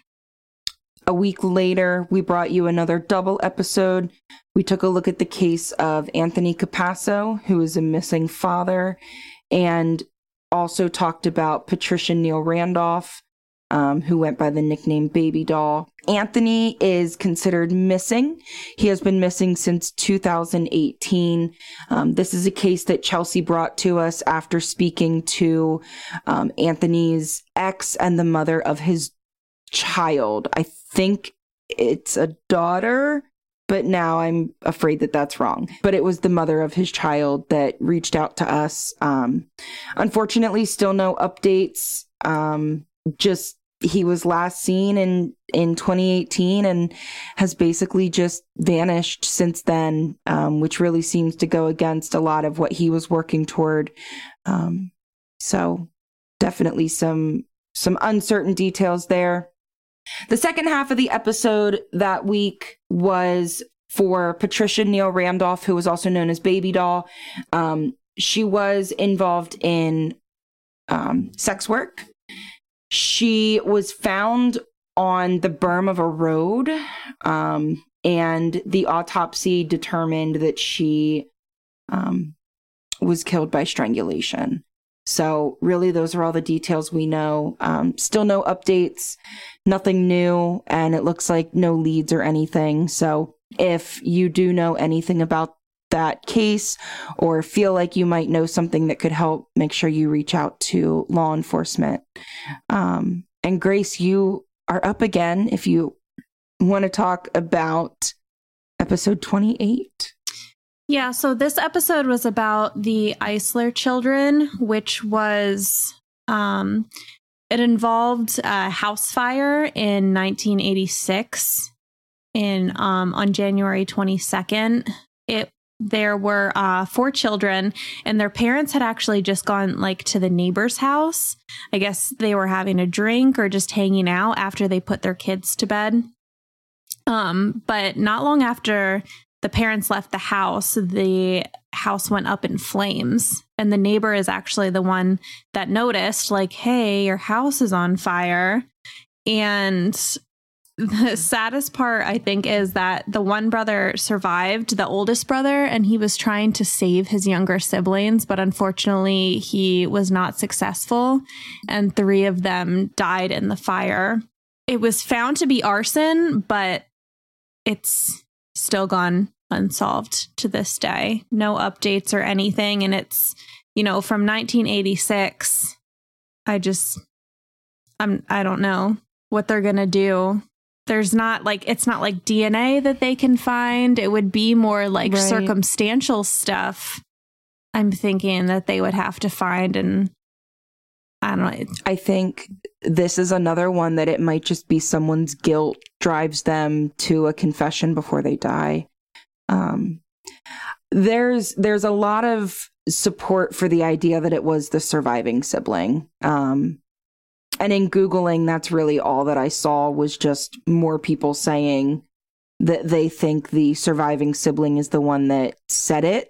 A week later, we brought you another double episode. We took a look at the case of Anthony Capasso, who is a missing father, and also talked about Patricia Neal Randolph, um, who went by the nickname Baby Doll. Anthony is considered missing. He has been missing since two thousand eighteen. Um, this is a case that Chelsea brought to us after speaking to um, Anthony's ex and the mother of his child. I think it's a daughter, but now I'm afraid that that's wrong. But it was the mother of his child that reached out to us. Um, unfortunately, still no updates. Um, just he was last seen in, in twenty eighteen and has basically just vanished since then, um, which really seems to go against a lot of what he was working toward. Um, so definitely some, some uncertain details there. The second half of the episode that week was for Patricia Neal Randolph, who was also known as Baby Doll. Um, she was involved in um, sex work. She was found on the berm of a road, um, and the autopsy determined that she um, was killed by strangulation. So really, those are all the details we know. Um, still no updates, nothing new, and it looks like no leads or anything. So if you do know anything about that case or feel like you might know something that could help, make sure you reach out to law enforcement. Um, and Grace, you are up again if you want to talk about episode twenty-eight. Yeah, so this episode was about the Eisler children, which was, um, it involved a house fire in nineteen eighty-six in um, on January twenty-second. It there were uh, four children, and their parents had actually just gone like to the neighbor's house. I guess they were having a drink or just hanging out after they put their kids to bed. Um, but not long after the parents left the house, the house went up in flames, and the neighbor is actually the one that noticed, like, hey, your house is on fire. And the saddest part, I think, is that the one brother survived, the oldest brother, and he was trying to save his younger siblings, but unfortunately he was not successful, and three of them died in the fire. It was found to be arson, but it's still gone unsolved to this day. No updates or anything. And it's, you know, from nineteen eighty-six. I just, I'm, I don't know what they're going to do. There's not like, it's not like D N A that they can find. It would be more like right. circumstantial stuff. I'm thinking that they would have to find. And I don't know. I think this is another one that it might just be someone's guilt drives them to a confession before they die. Um, there's there's a lot of support for the idea that it was the surviving sibling. Um, and in Googling, that's really all that I saw was just more people saying that they think the surviving sibling is the one that said it.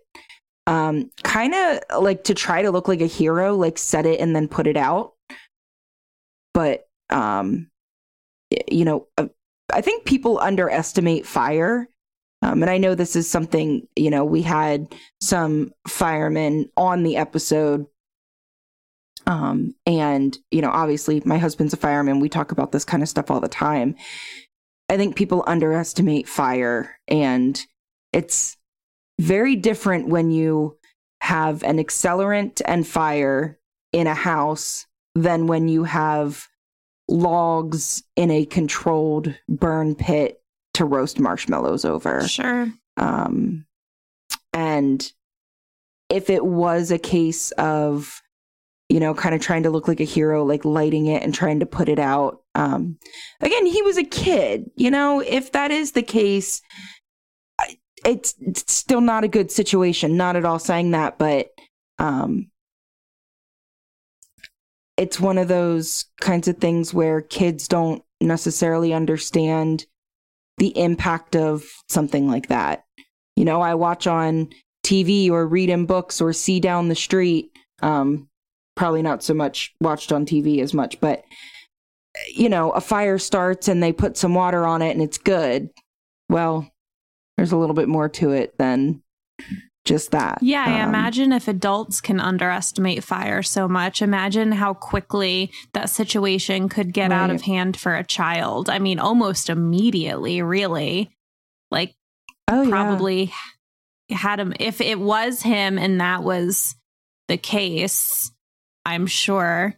Um, kind of like to try to look like a hero, like said it and then put it out. But, um, you know, I think people underestimate fire. Um, and I know this is something, you know, we had some firemen on the episode. Um, and, you know, obviously my husband's a fireman. We talk about this kind of stuff all the time. I think people underestimate fire, and it's very different when you have an accelerant and fire in a house than when you have logs in a controlled burn pit to roast marshmallows over. Sure. Um, and if it was a case of, you know, kind of trying to look like a hero, like lighting it and trying to put it out. Um, again, he was a kid, you know, if that is the case, it's, it's still not a good situation. Not at all saying that, but um, it's one of those kinds of things where kids don't necessarily understand the impact of something like that. You know, I watch on T V or read in books or see down the street, um, probably not so much watched on T V as much, but, you know, a fire starts and they put some water on it and it's good. Well, there's a little bit more to it than just that. Yeah, I um, imagine if adults can underestimate fire so much, imagine how quickly that situation could get right out of hand for a child. I mean, almost immediately, really. Like, oh, probably yeah. had him, if it was him and that was the case, I'm sure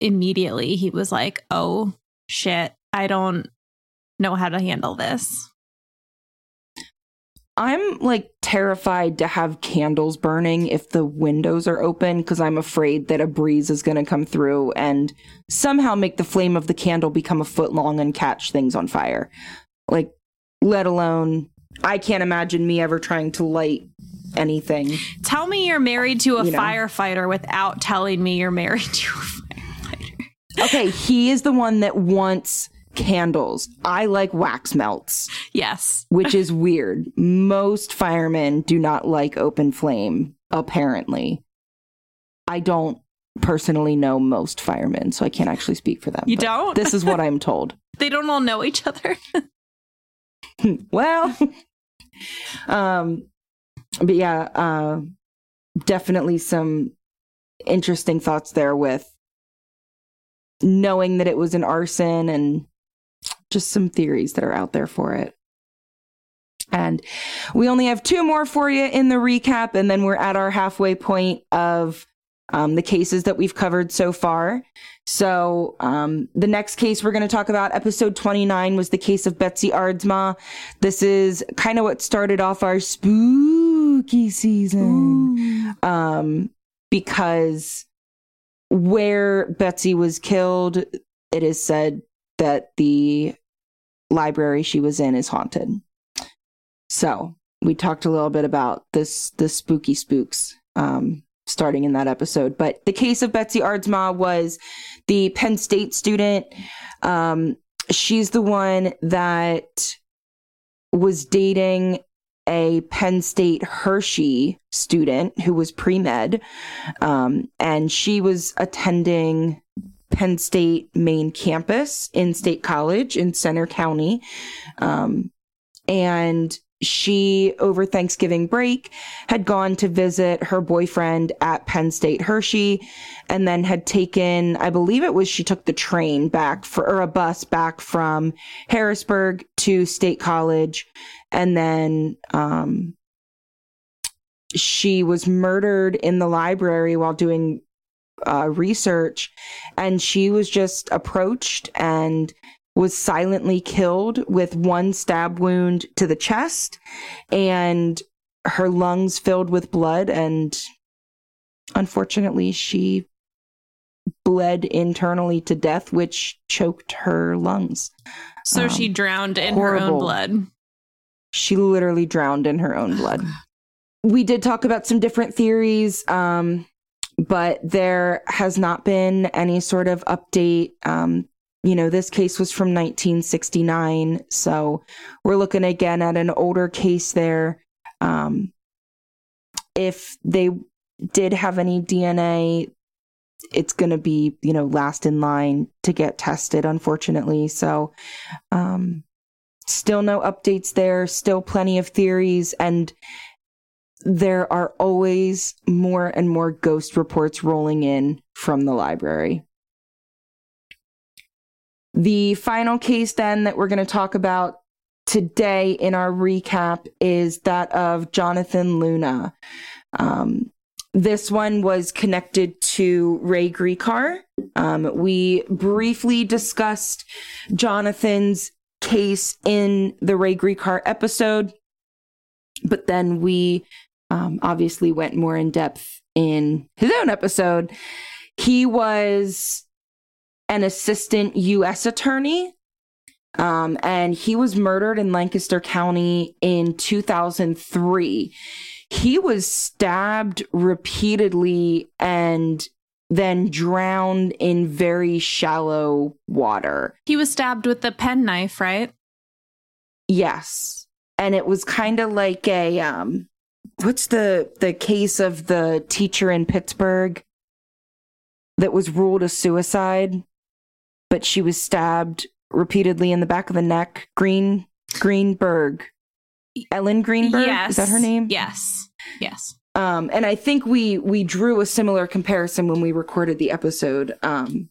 immediately he was like, oh, shit, I don't know how to handle this. I'm like terrified to have candles burning if the windows are open because I'm afraid that a breeze is going to come through and somehow make the flame of the candle become a foot long and catch things on fire. Like, let alone, I can't imagine me ever trying to light anything. Tell me you're married to a you know. firefighter without telling me you're married to a firefighter. Okay, he is the one that wants candles. I like wax melts. Yes. Which is weird. Most firemen do not like open flame, apparently. I don't personally know most firemen, so I can't actually speak for them. You don't? This is what I'm told. They don't all know each other. Well, um, but yeah, uh, definitely some interesting thoughts there with knowing that it was an arson and just some theories that are out there for it. And we only have two more for you in the recap, and then we're at our halfway point of um, the cases that we've covered so far. So um, the next case we're going to talk about, episode twenty-nine, was the case of Betsy Ardsma. This is kind of what started off our spooky season um, because where Betsy was killed, it is said that the library she was in is haunted. So we talked a little bit about this, the spooky spooks um, starting in that episode. But the case of Betsy Ardsma was the Penn State student. Um, she's the one that was dating a Penn State Hershey student who was pre-med. Um, and she was attending Penn State main campus in State College in Center County. Um, and she, over Thanksgiving break, had gone to visit her boyfriend at Penn State Hershey and then had taken, I believe it was, she took the train back for, or a bus back from Harrisburg to State College. And then um, she was murdered in the library while doing uh, research. And she was just approached and was silently killed with one stab wound to the chest and her lungs filled with blood. And unfortunately, she bled internally to death, which choked her lungs. So um, she drowned in horrible. her own blood. She literally drowned in her own blood. We did talk about some different theories, um, but there has not been any sort of update. Um, you know, this case was from nineteen sixty-nine. So we're looking again at an older case there. Um, if they did have any D N A, it's going to be, you know, last in line to get tested, unfortunately. So, um, still no updates there, still plenty of theories, and there are always more and more ghost reports rolling in from the library. The final case then that we're going to talk about today in our recap is that of Jonathan Luna. Um, This one was connected to Ray Gricar. Um, we briefly discussed Jonathan's case in the Ray Gricar episode, but then we um, obviously went more in depth in his own episode. He was an assistant U S attorney, um, and he was murdered in Lancaster County in two thousand three. He was stabbed repeatedly and then drowned in very shallow water. He was stabbed with a penknife, right? Yes. And it was kind of like a, um, what's the, the case of the teacher in Pittsburgh that was ruled a suicide, but she was stabbed repeatedly in the back of the neck? Green, Greenberg. Ellen Greenberg? Yes. Is that her name? Yes. Yes. Um, and I think we we drew a similar comparison when we recorded the episode, um,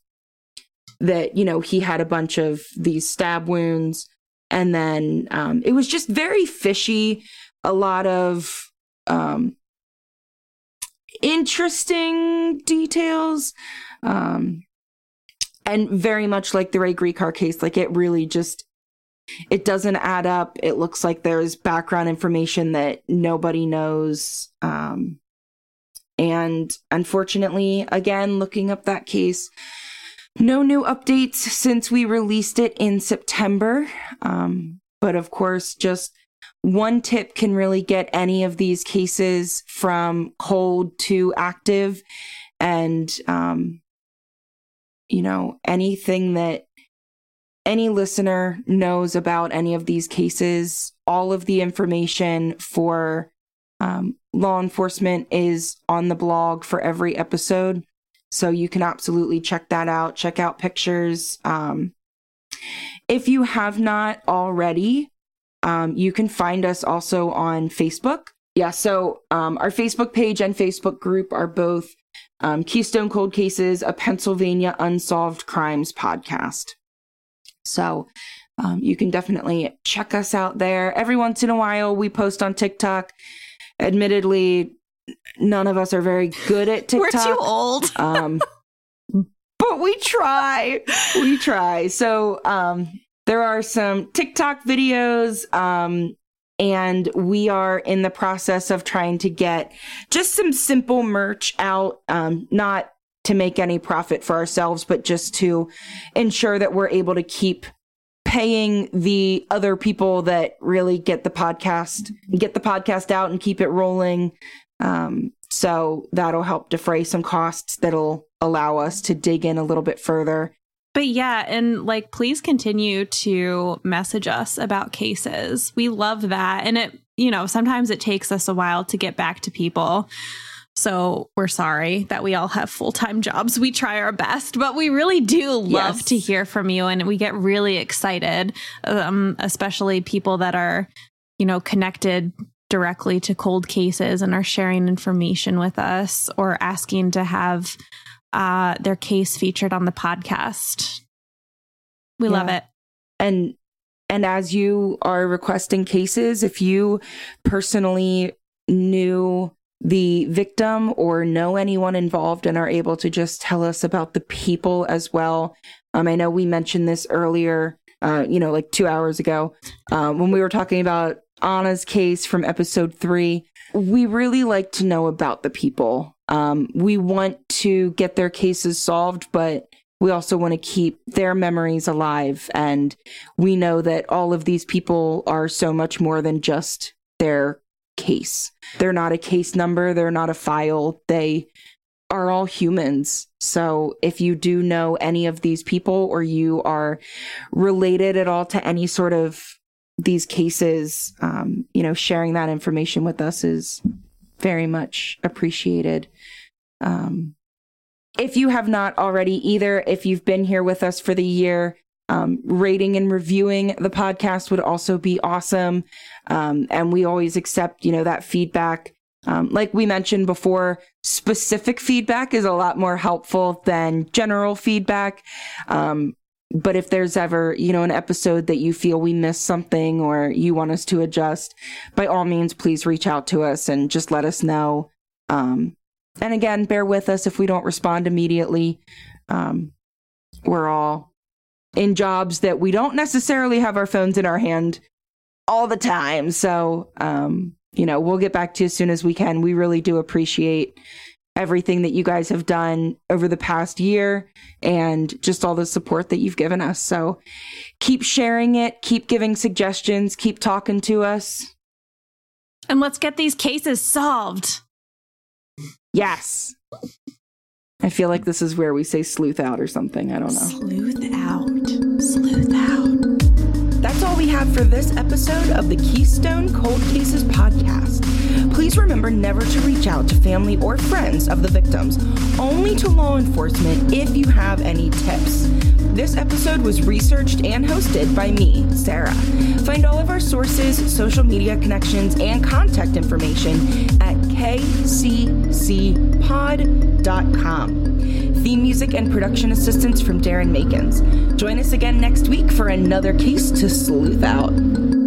that, you know, he had a bunch of these stab wounds, and then um, it was just very fishy. A lot of um, interesting details, um, and very much like the Ray Gricar case, like it really just it doesn't add up. It looks like there's background information that nobody knows. Um, and unfortunately, again, looking up that case, no new updates since we released it in September. Um, but of course, just one tip can really get any of these cases from cold to active. And, um, you know, anything that any listener knows about any of these cases, all of the information for um, law enforcement is on the blog for every episode. So you can absolutely check that out. Check out pictures. Um, if you have not already, um, you can find us also on Facebook. Yeah, so um, our Facebook page and Facebook group are both um, Keystone Cold Cases, a Pennsylvania Unsolved Crimes podcast. So um, you can definitely check us out there. Every once in a while, we post on TikTok. Admittedly, none of us are very good at TikTok. We're too old. um, but we try. We try. So um, there are some TikTok videos, um, and we are in the process of trying to get just some simple merch out, um, not to make any profit for ourselves, but just to ensure that we're able to keep paying the other people that really get the podcast, get the podcast out and keep it rolling. Um, so that'll help defray some costs that'll allow us to dig in a little bit further. But yeah, and like, please continue to message us about cases. We love that. And it, you know, sometimes it takes us a while to get back to people. So we're sorry that we all have full-time jobs. We try our best, but we really do love yes. to hear from you. And we get really excited, um, especially people that are, you know, connected directly to cold cases and are sharing information with us or asking to have uh, their case featured on the podcast. We yeah. love it. And, and as you are requesting cases, if you personally knew the victim or know anyone involved and are able to just tell us about the people as well. Um, I know we mentioned this earlier, uh, you know, like two hours ago, um, when we were talking about Anna's case from episode three. We really like to know about the people. Um, we want to get their cases solved, but we also want to keep their memories alive. And we know that all of these people are so much more than just their case. They're not a case number. They're not a file. They are all humans. So if you do know any of these people, or you are related at all to any sort of these cases, um, you know, sharing that information with us is very much appreciated. Um, if you have not already either, if you've been here with us for the year, um, rating and reviewing the podcast would also be awesome. Um, and we always accept, you know, that feedback. Um, like we mentioned before, specific feedback is a lot more helpful than general feedback. Um, but if there's ever, you know, an episode that you feel we missed something or you want us to adjust, by all means, please reach out to us and just let us know. Um, and again, bear with us if we don't respond immediately. Um, we're all in jobs that we don't necessarily have our phones in our hand all the time. So, um, you know, we'll get back to you as soon as we can. We really do appreciate everything that you guys have done over the past year and just all the support that you've given us. So keep sharing it, keep giving suggestions, keep talking to us. And let's get these cases solved. Yes. I feel like this is where we say sleuth out or something. I don't know. Sleuth out. Sleuth out. That's all we have for this episode of the Keystone Cold Cases podcast. Please remember never to reach out to family or friends of the victims, only to law enforcement if you have any tips. This episode was researched and hosted by me, Sarah. Find all of our sources, social media connections, and contact information at k c c pod dot com. Theme music and production assistance from Darren Makins. Join us again next week for another case to sleuth out.